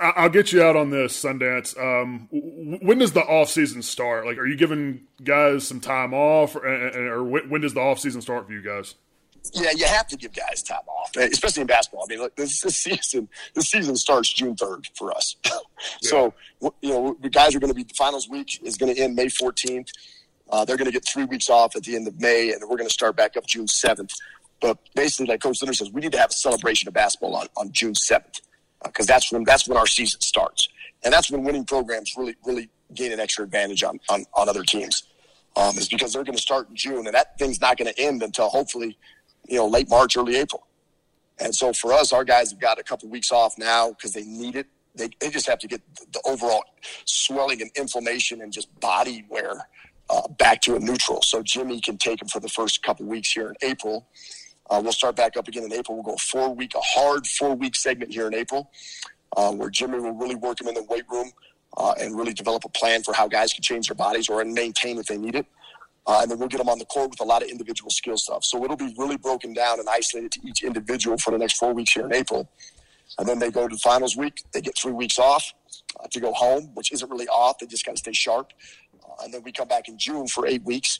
I'll get you out on this, Sundance. Um, when does the off season start? Like, are you giving guys some time off, or, or when does the off season start for you guys? Yeah, you have to give guys time off, especially in basketball. I mean, look, this, this season, this season starts June third for us. So, yeah. you know, the guys are going to be, the finals week is going to end May fourteenth. Uh, they're going to get three weeks off at the end of May, and we're going to start back up June seventh. But basically, like Coach Linder says, we need to have a celebration of basketball on, on June seventh, because uh, that's when that's when our season starts. And that's when winning programs really, really gain an extra advantage on, on, on other teams. Um, it's because they're going to start in June, and that thing's not going to end until hopefully – you know, late March, early April. And so for us, our guys have got a couple weeks off now because they need it. They they just have to get the overall swelling and inflammation and just body wear uh, back to a neutral. So Jimmy can take them for the first couple weeks here in April. Uh, we'll start back up again in April. We'll go four week, a hard four week segment here in April uh, where Jimmy will really work them in the weight room uh, and really develop a plan for how guys can change their bodies or maintain if they need it. Uh, and then we'll get them on the court with a lot of individual skill stuff. So it'll be really broken down and isolated to each individual for the next four weeks here in April. And then they go to the finals week. They get three weeks off uh, to go home, which isn't really off. They just got to stay sharp. Uh, and then we come back in June for eight weeks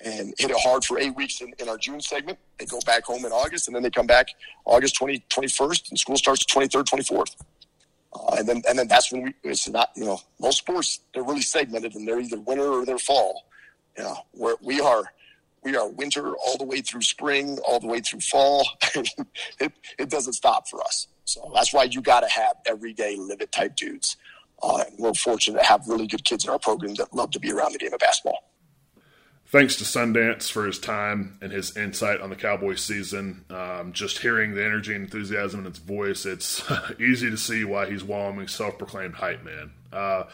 and hit it hard for eight weeks in, in our June segment. They go back home in August, and then they come back August twentieth, twenty-first, and school starts the twenty-third, twenty-fourth. Uh, and then and then that's when we – it's not – you know, most sports, they're really segmented, and they're either winter or they're fall. You know, where we are, we are winter all the way through spring, all the way through fall. it it doesn't stop for us. So that's why you got to have everyday live it type dudes. Uh, and we're fortunate to have really good kids in our program that love to be around the game of basketball. Thanks to Sundance for his time and his insight on the Cowboys season. Um, just hearing the energy and enthusiasm in its voice, it's easy to see why he's Wyoming's self-proclaimed hype man. Uh,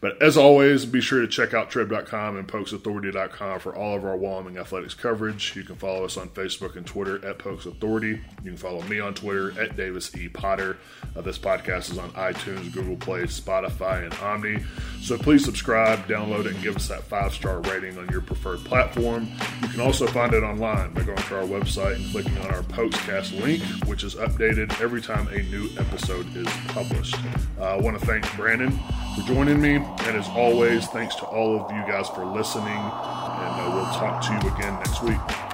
but as always, be sure to check out trib dot com and pokes authority dot com for all of our Wyoming athletics coverage. You can follow us on Facebook and Twitter at Pokes Authority. You can follow me on Twitter at Davis E. Potter. Uh, this podcast is on iTunes, Google Play, Spotify, and Omni. So please subscribe, download it, and give us that five-star rating on your preferred platform. You can also find it online by going to our website and clicking on our Pokescast link, which is updated every time a new episode is published. Uh, I want to thank Brandon for joining me, and as always, thanks to all of you guys for listening, and uh, we'll talk to you again next week.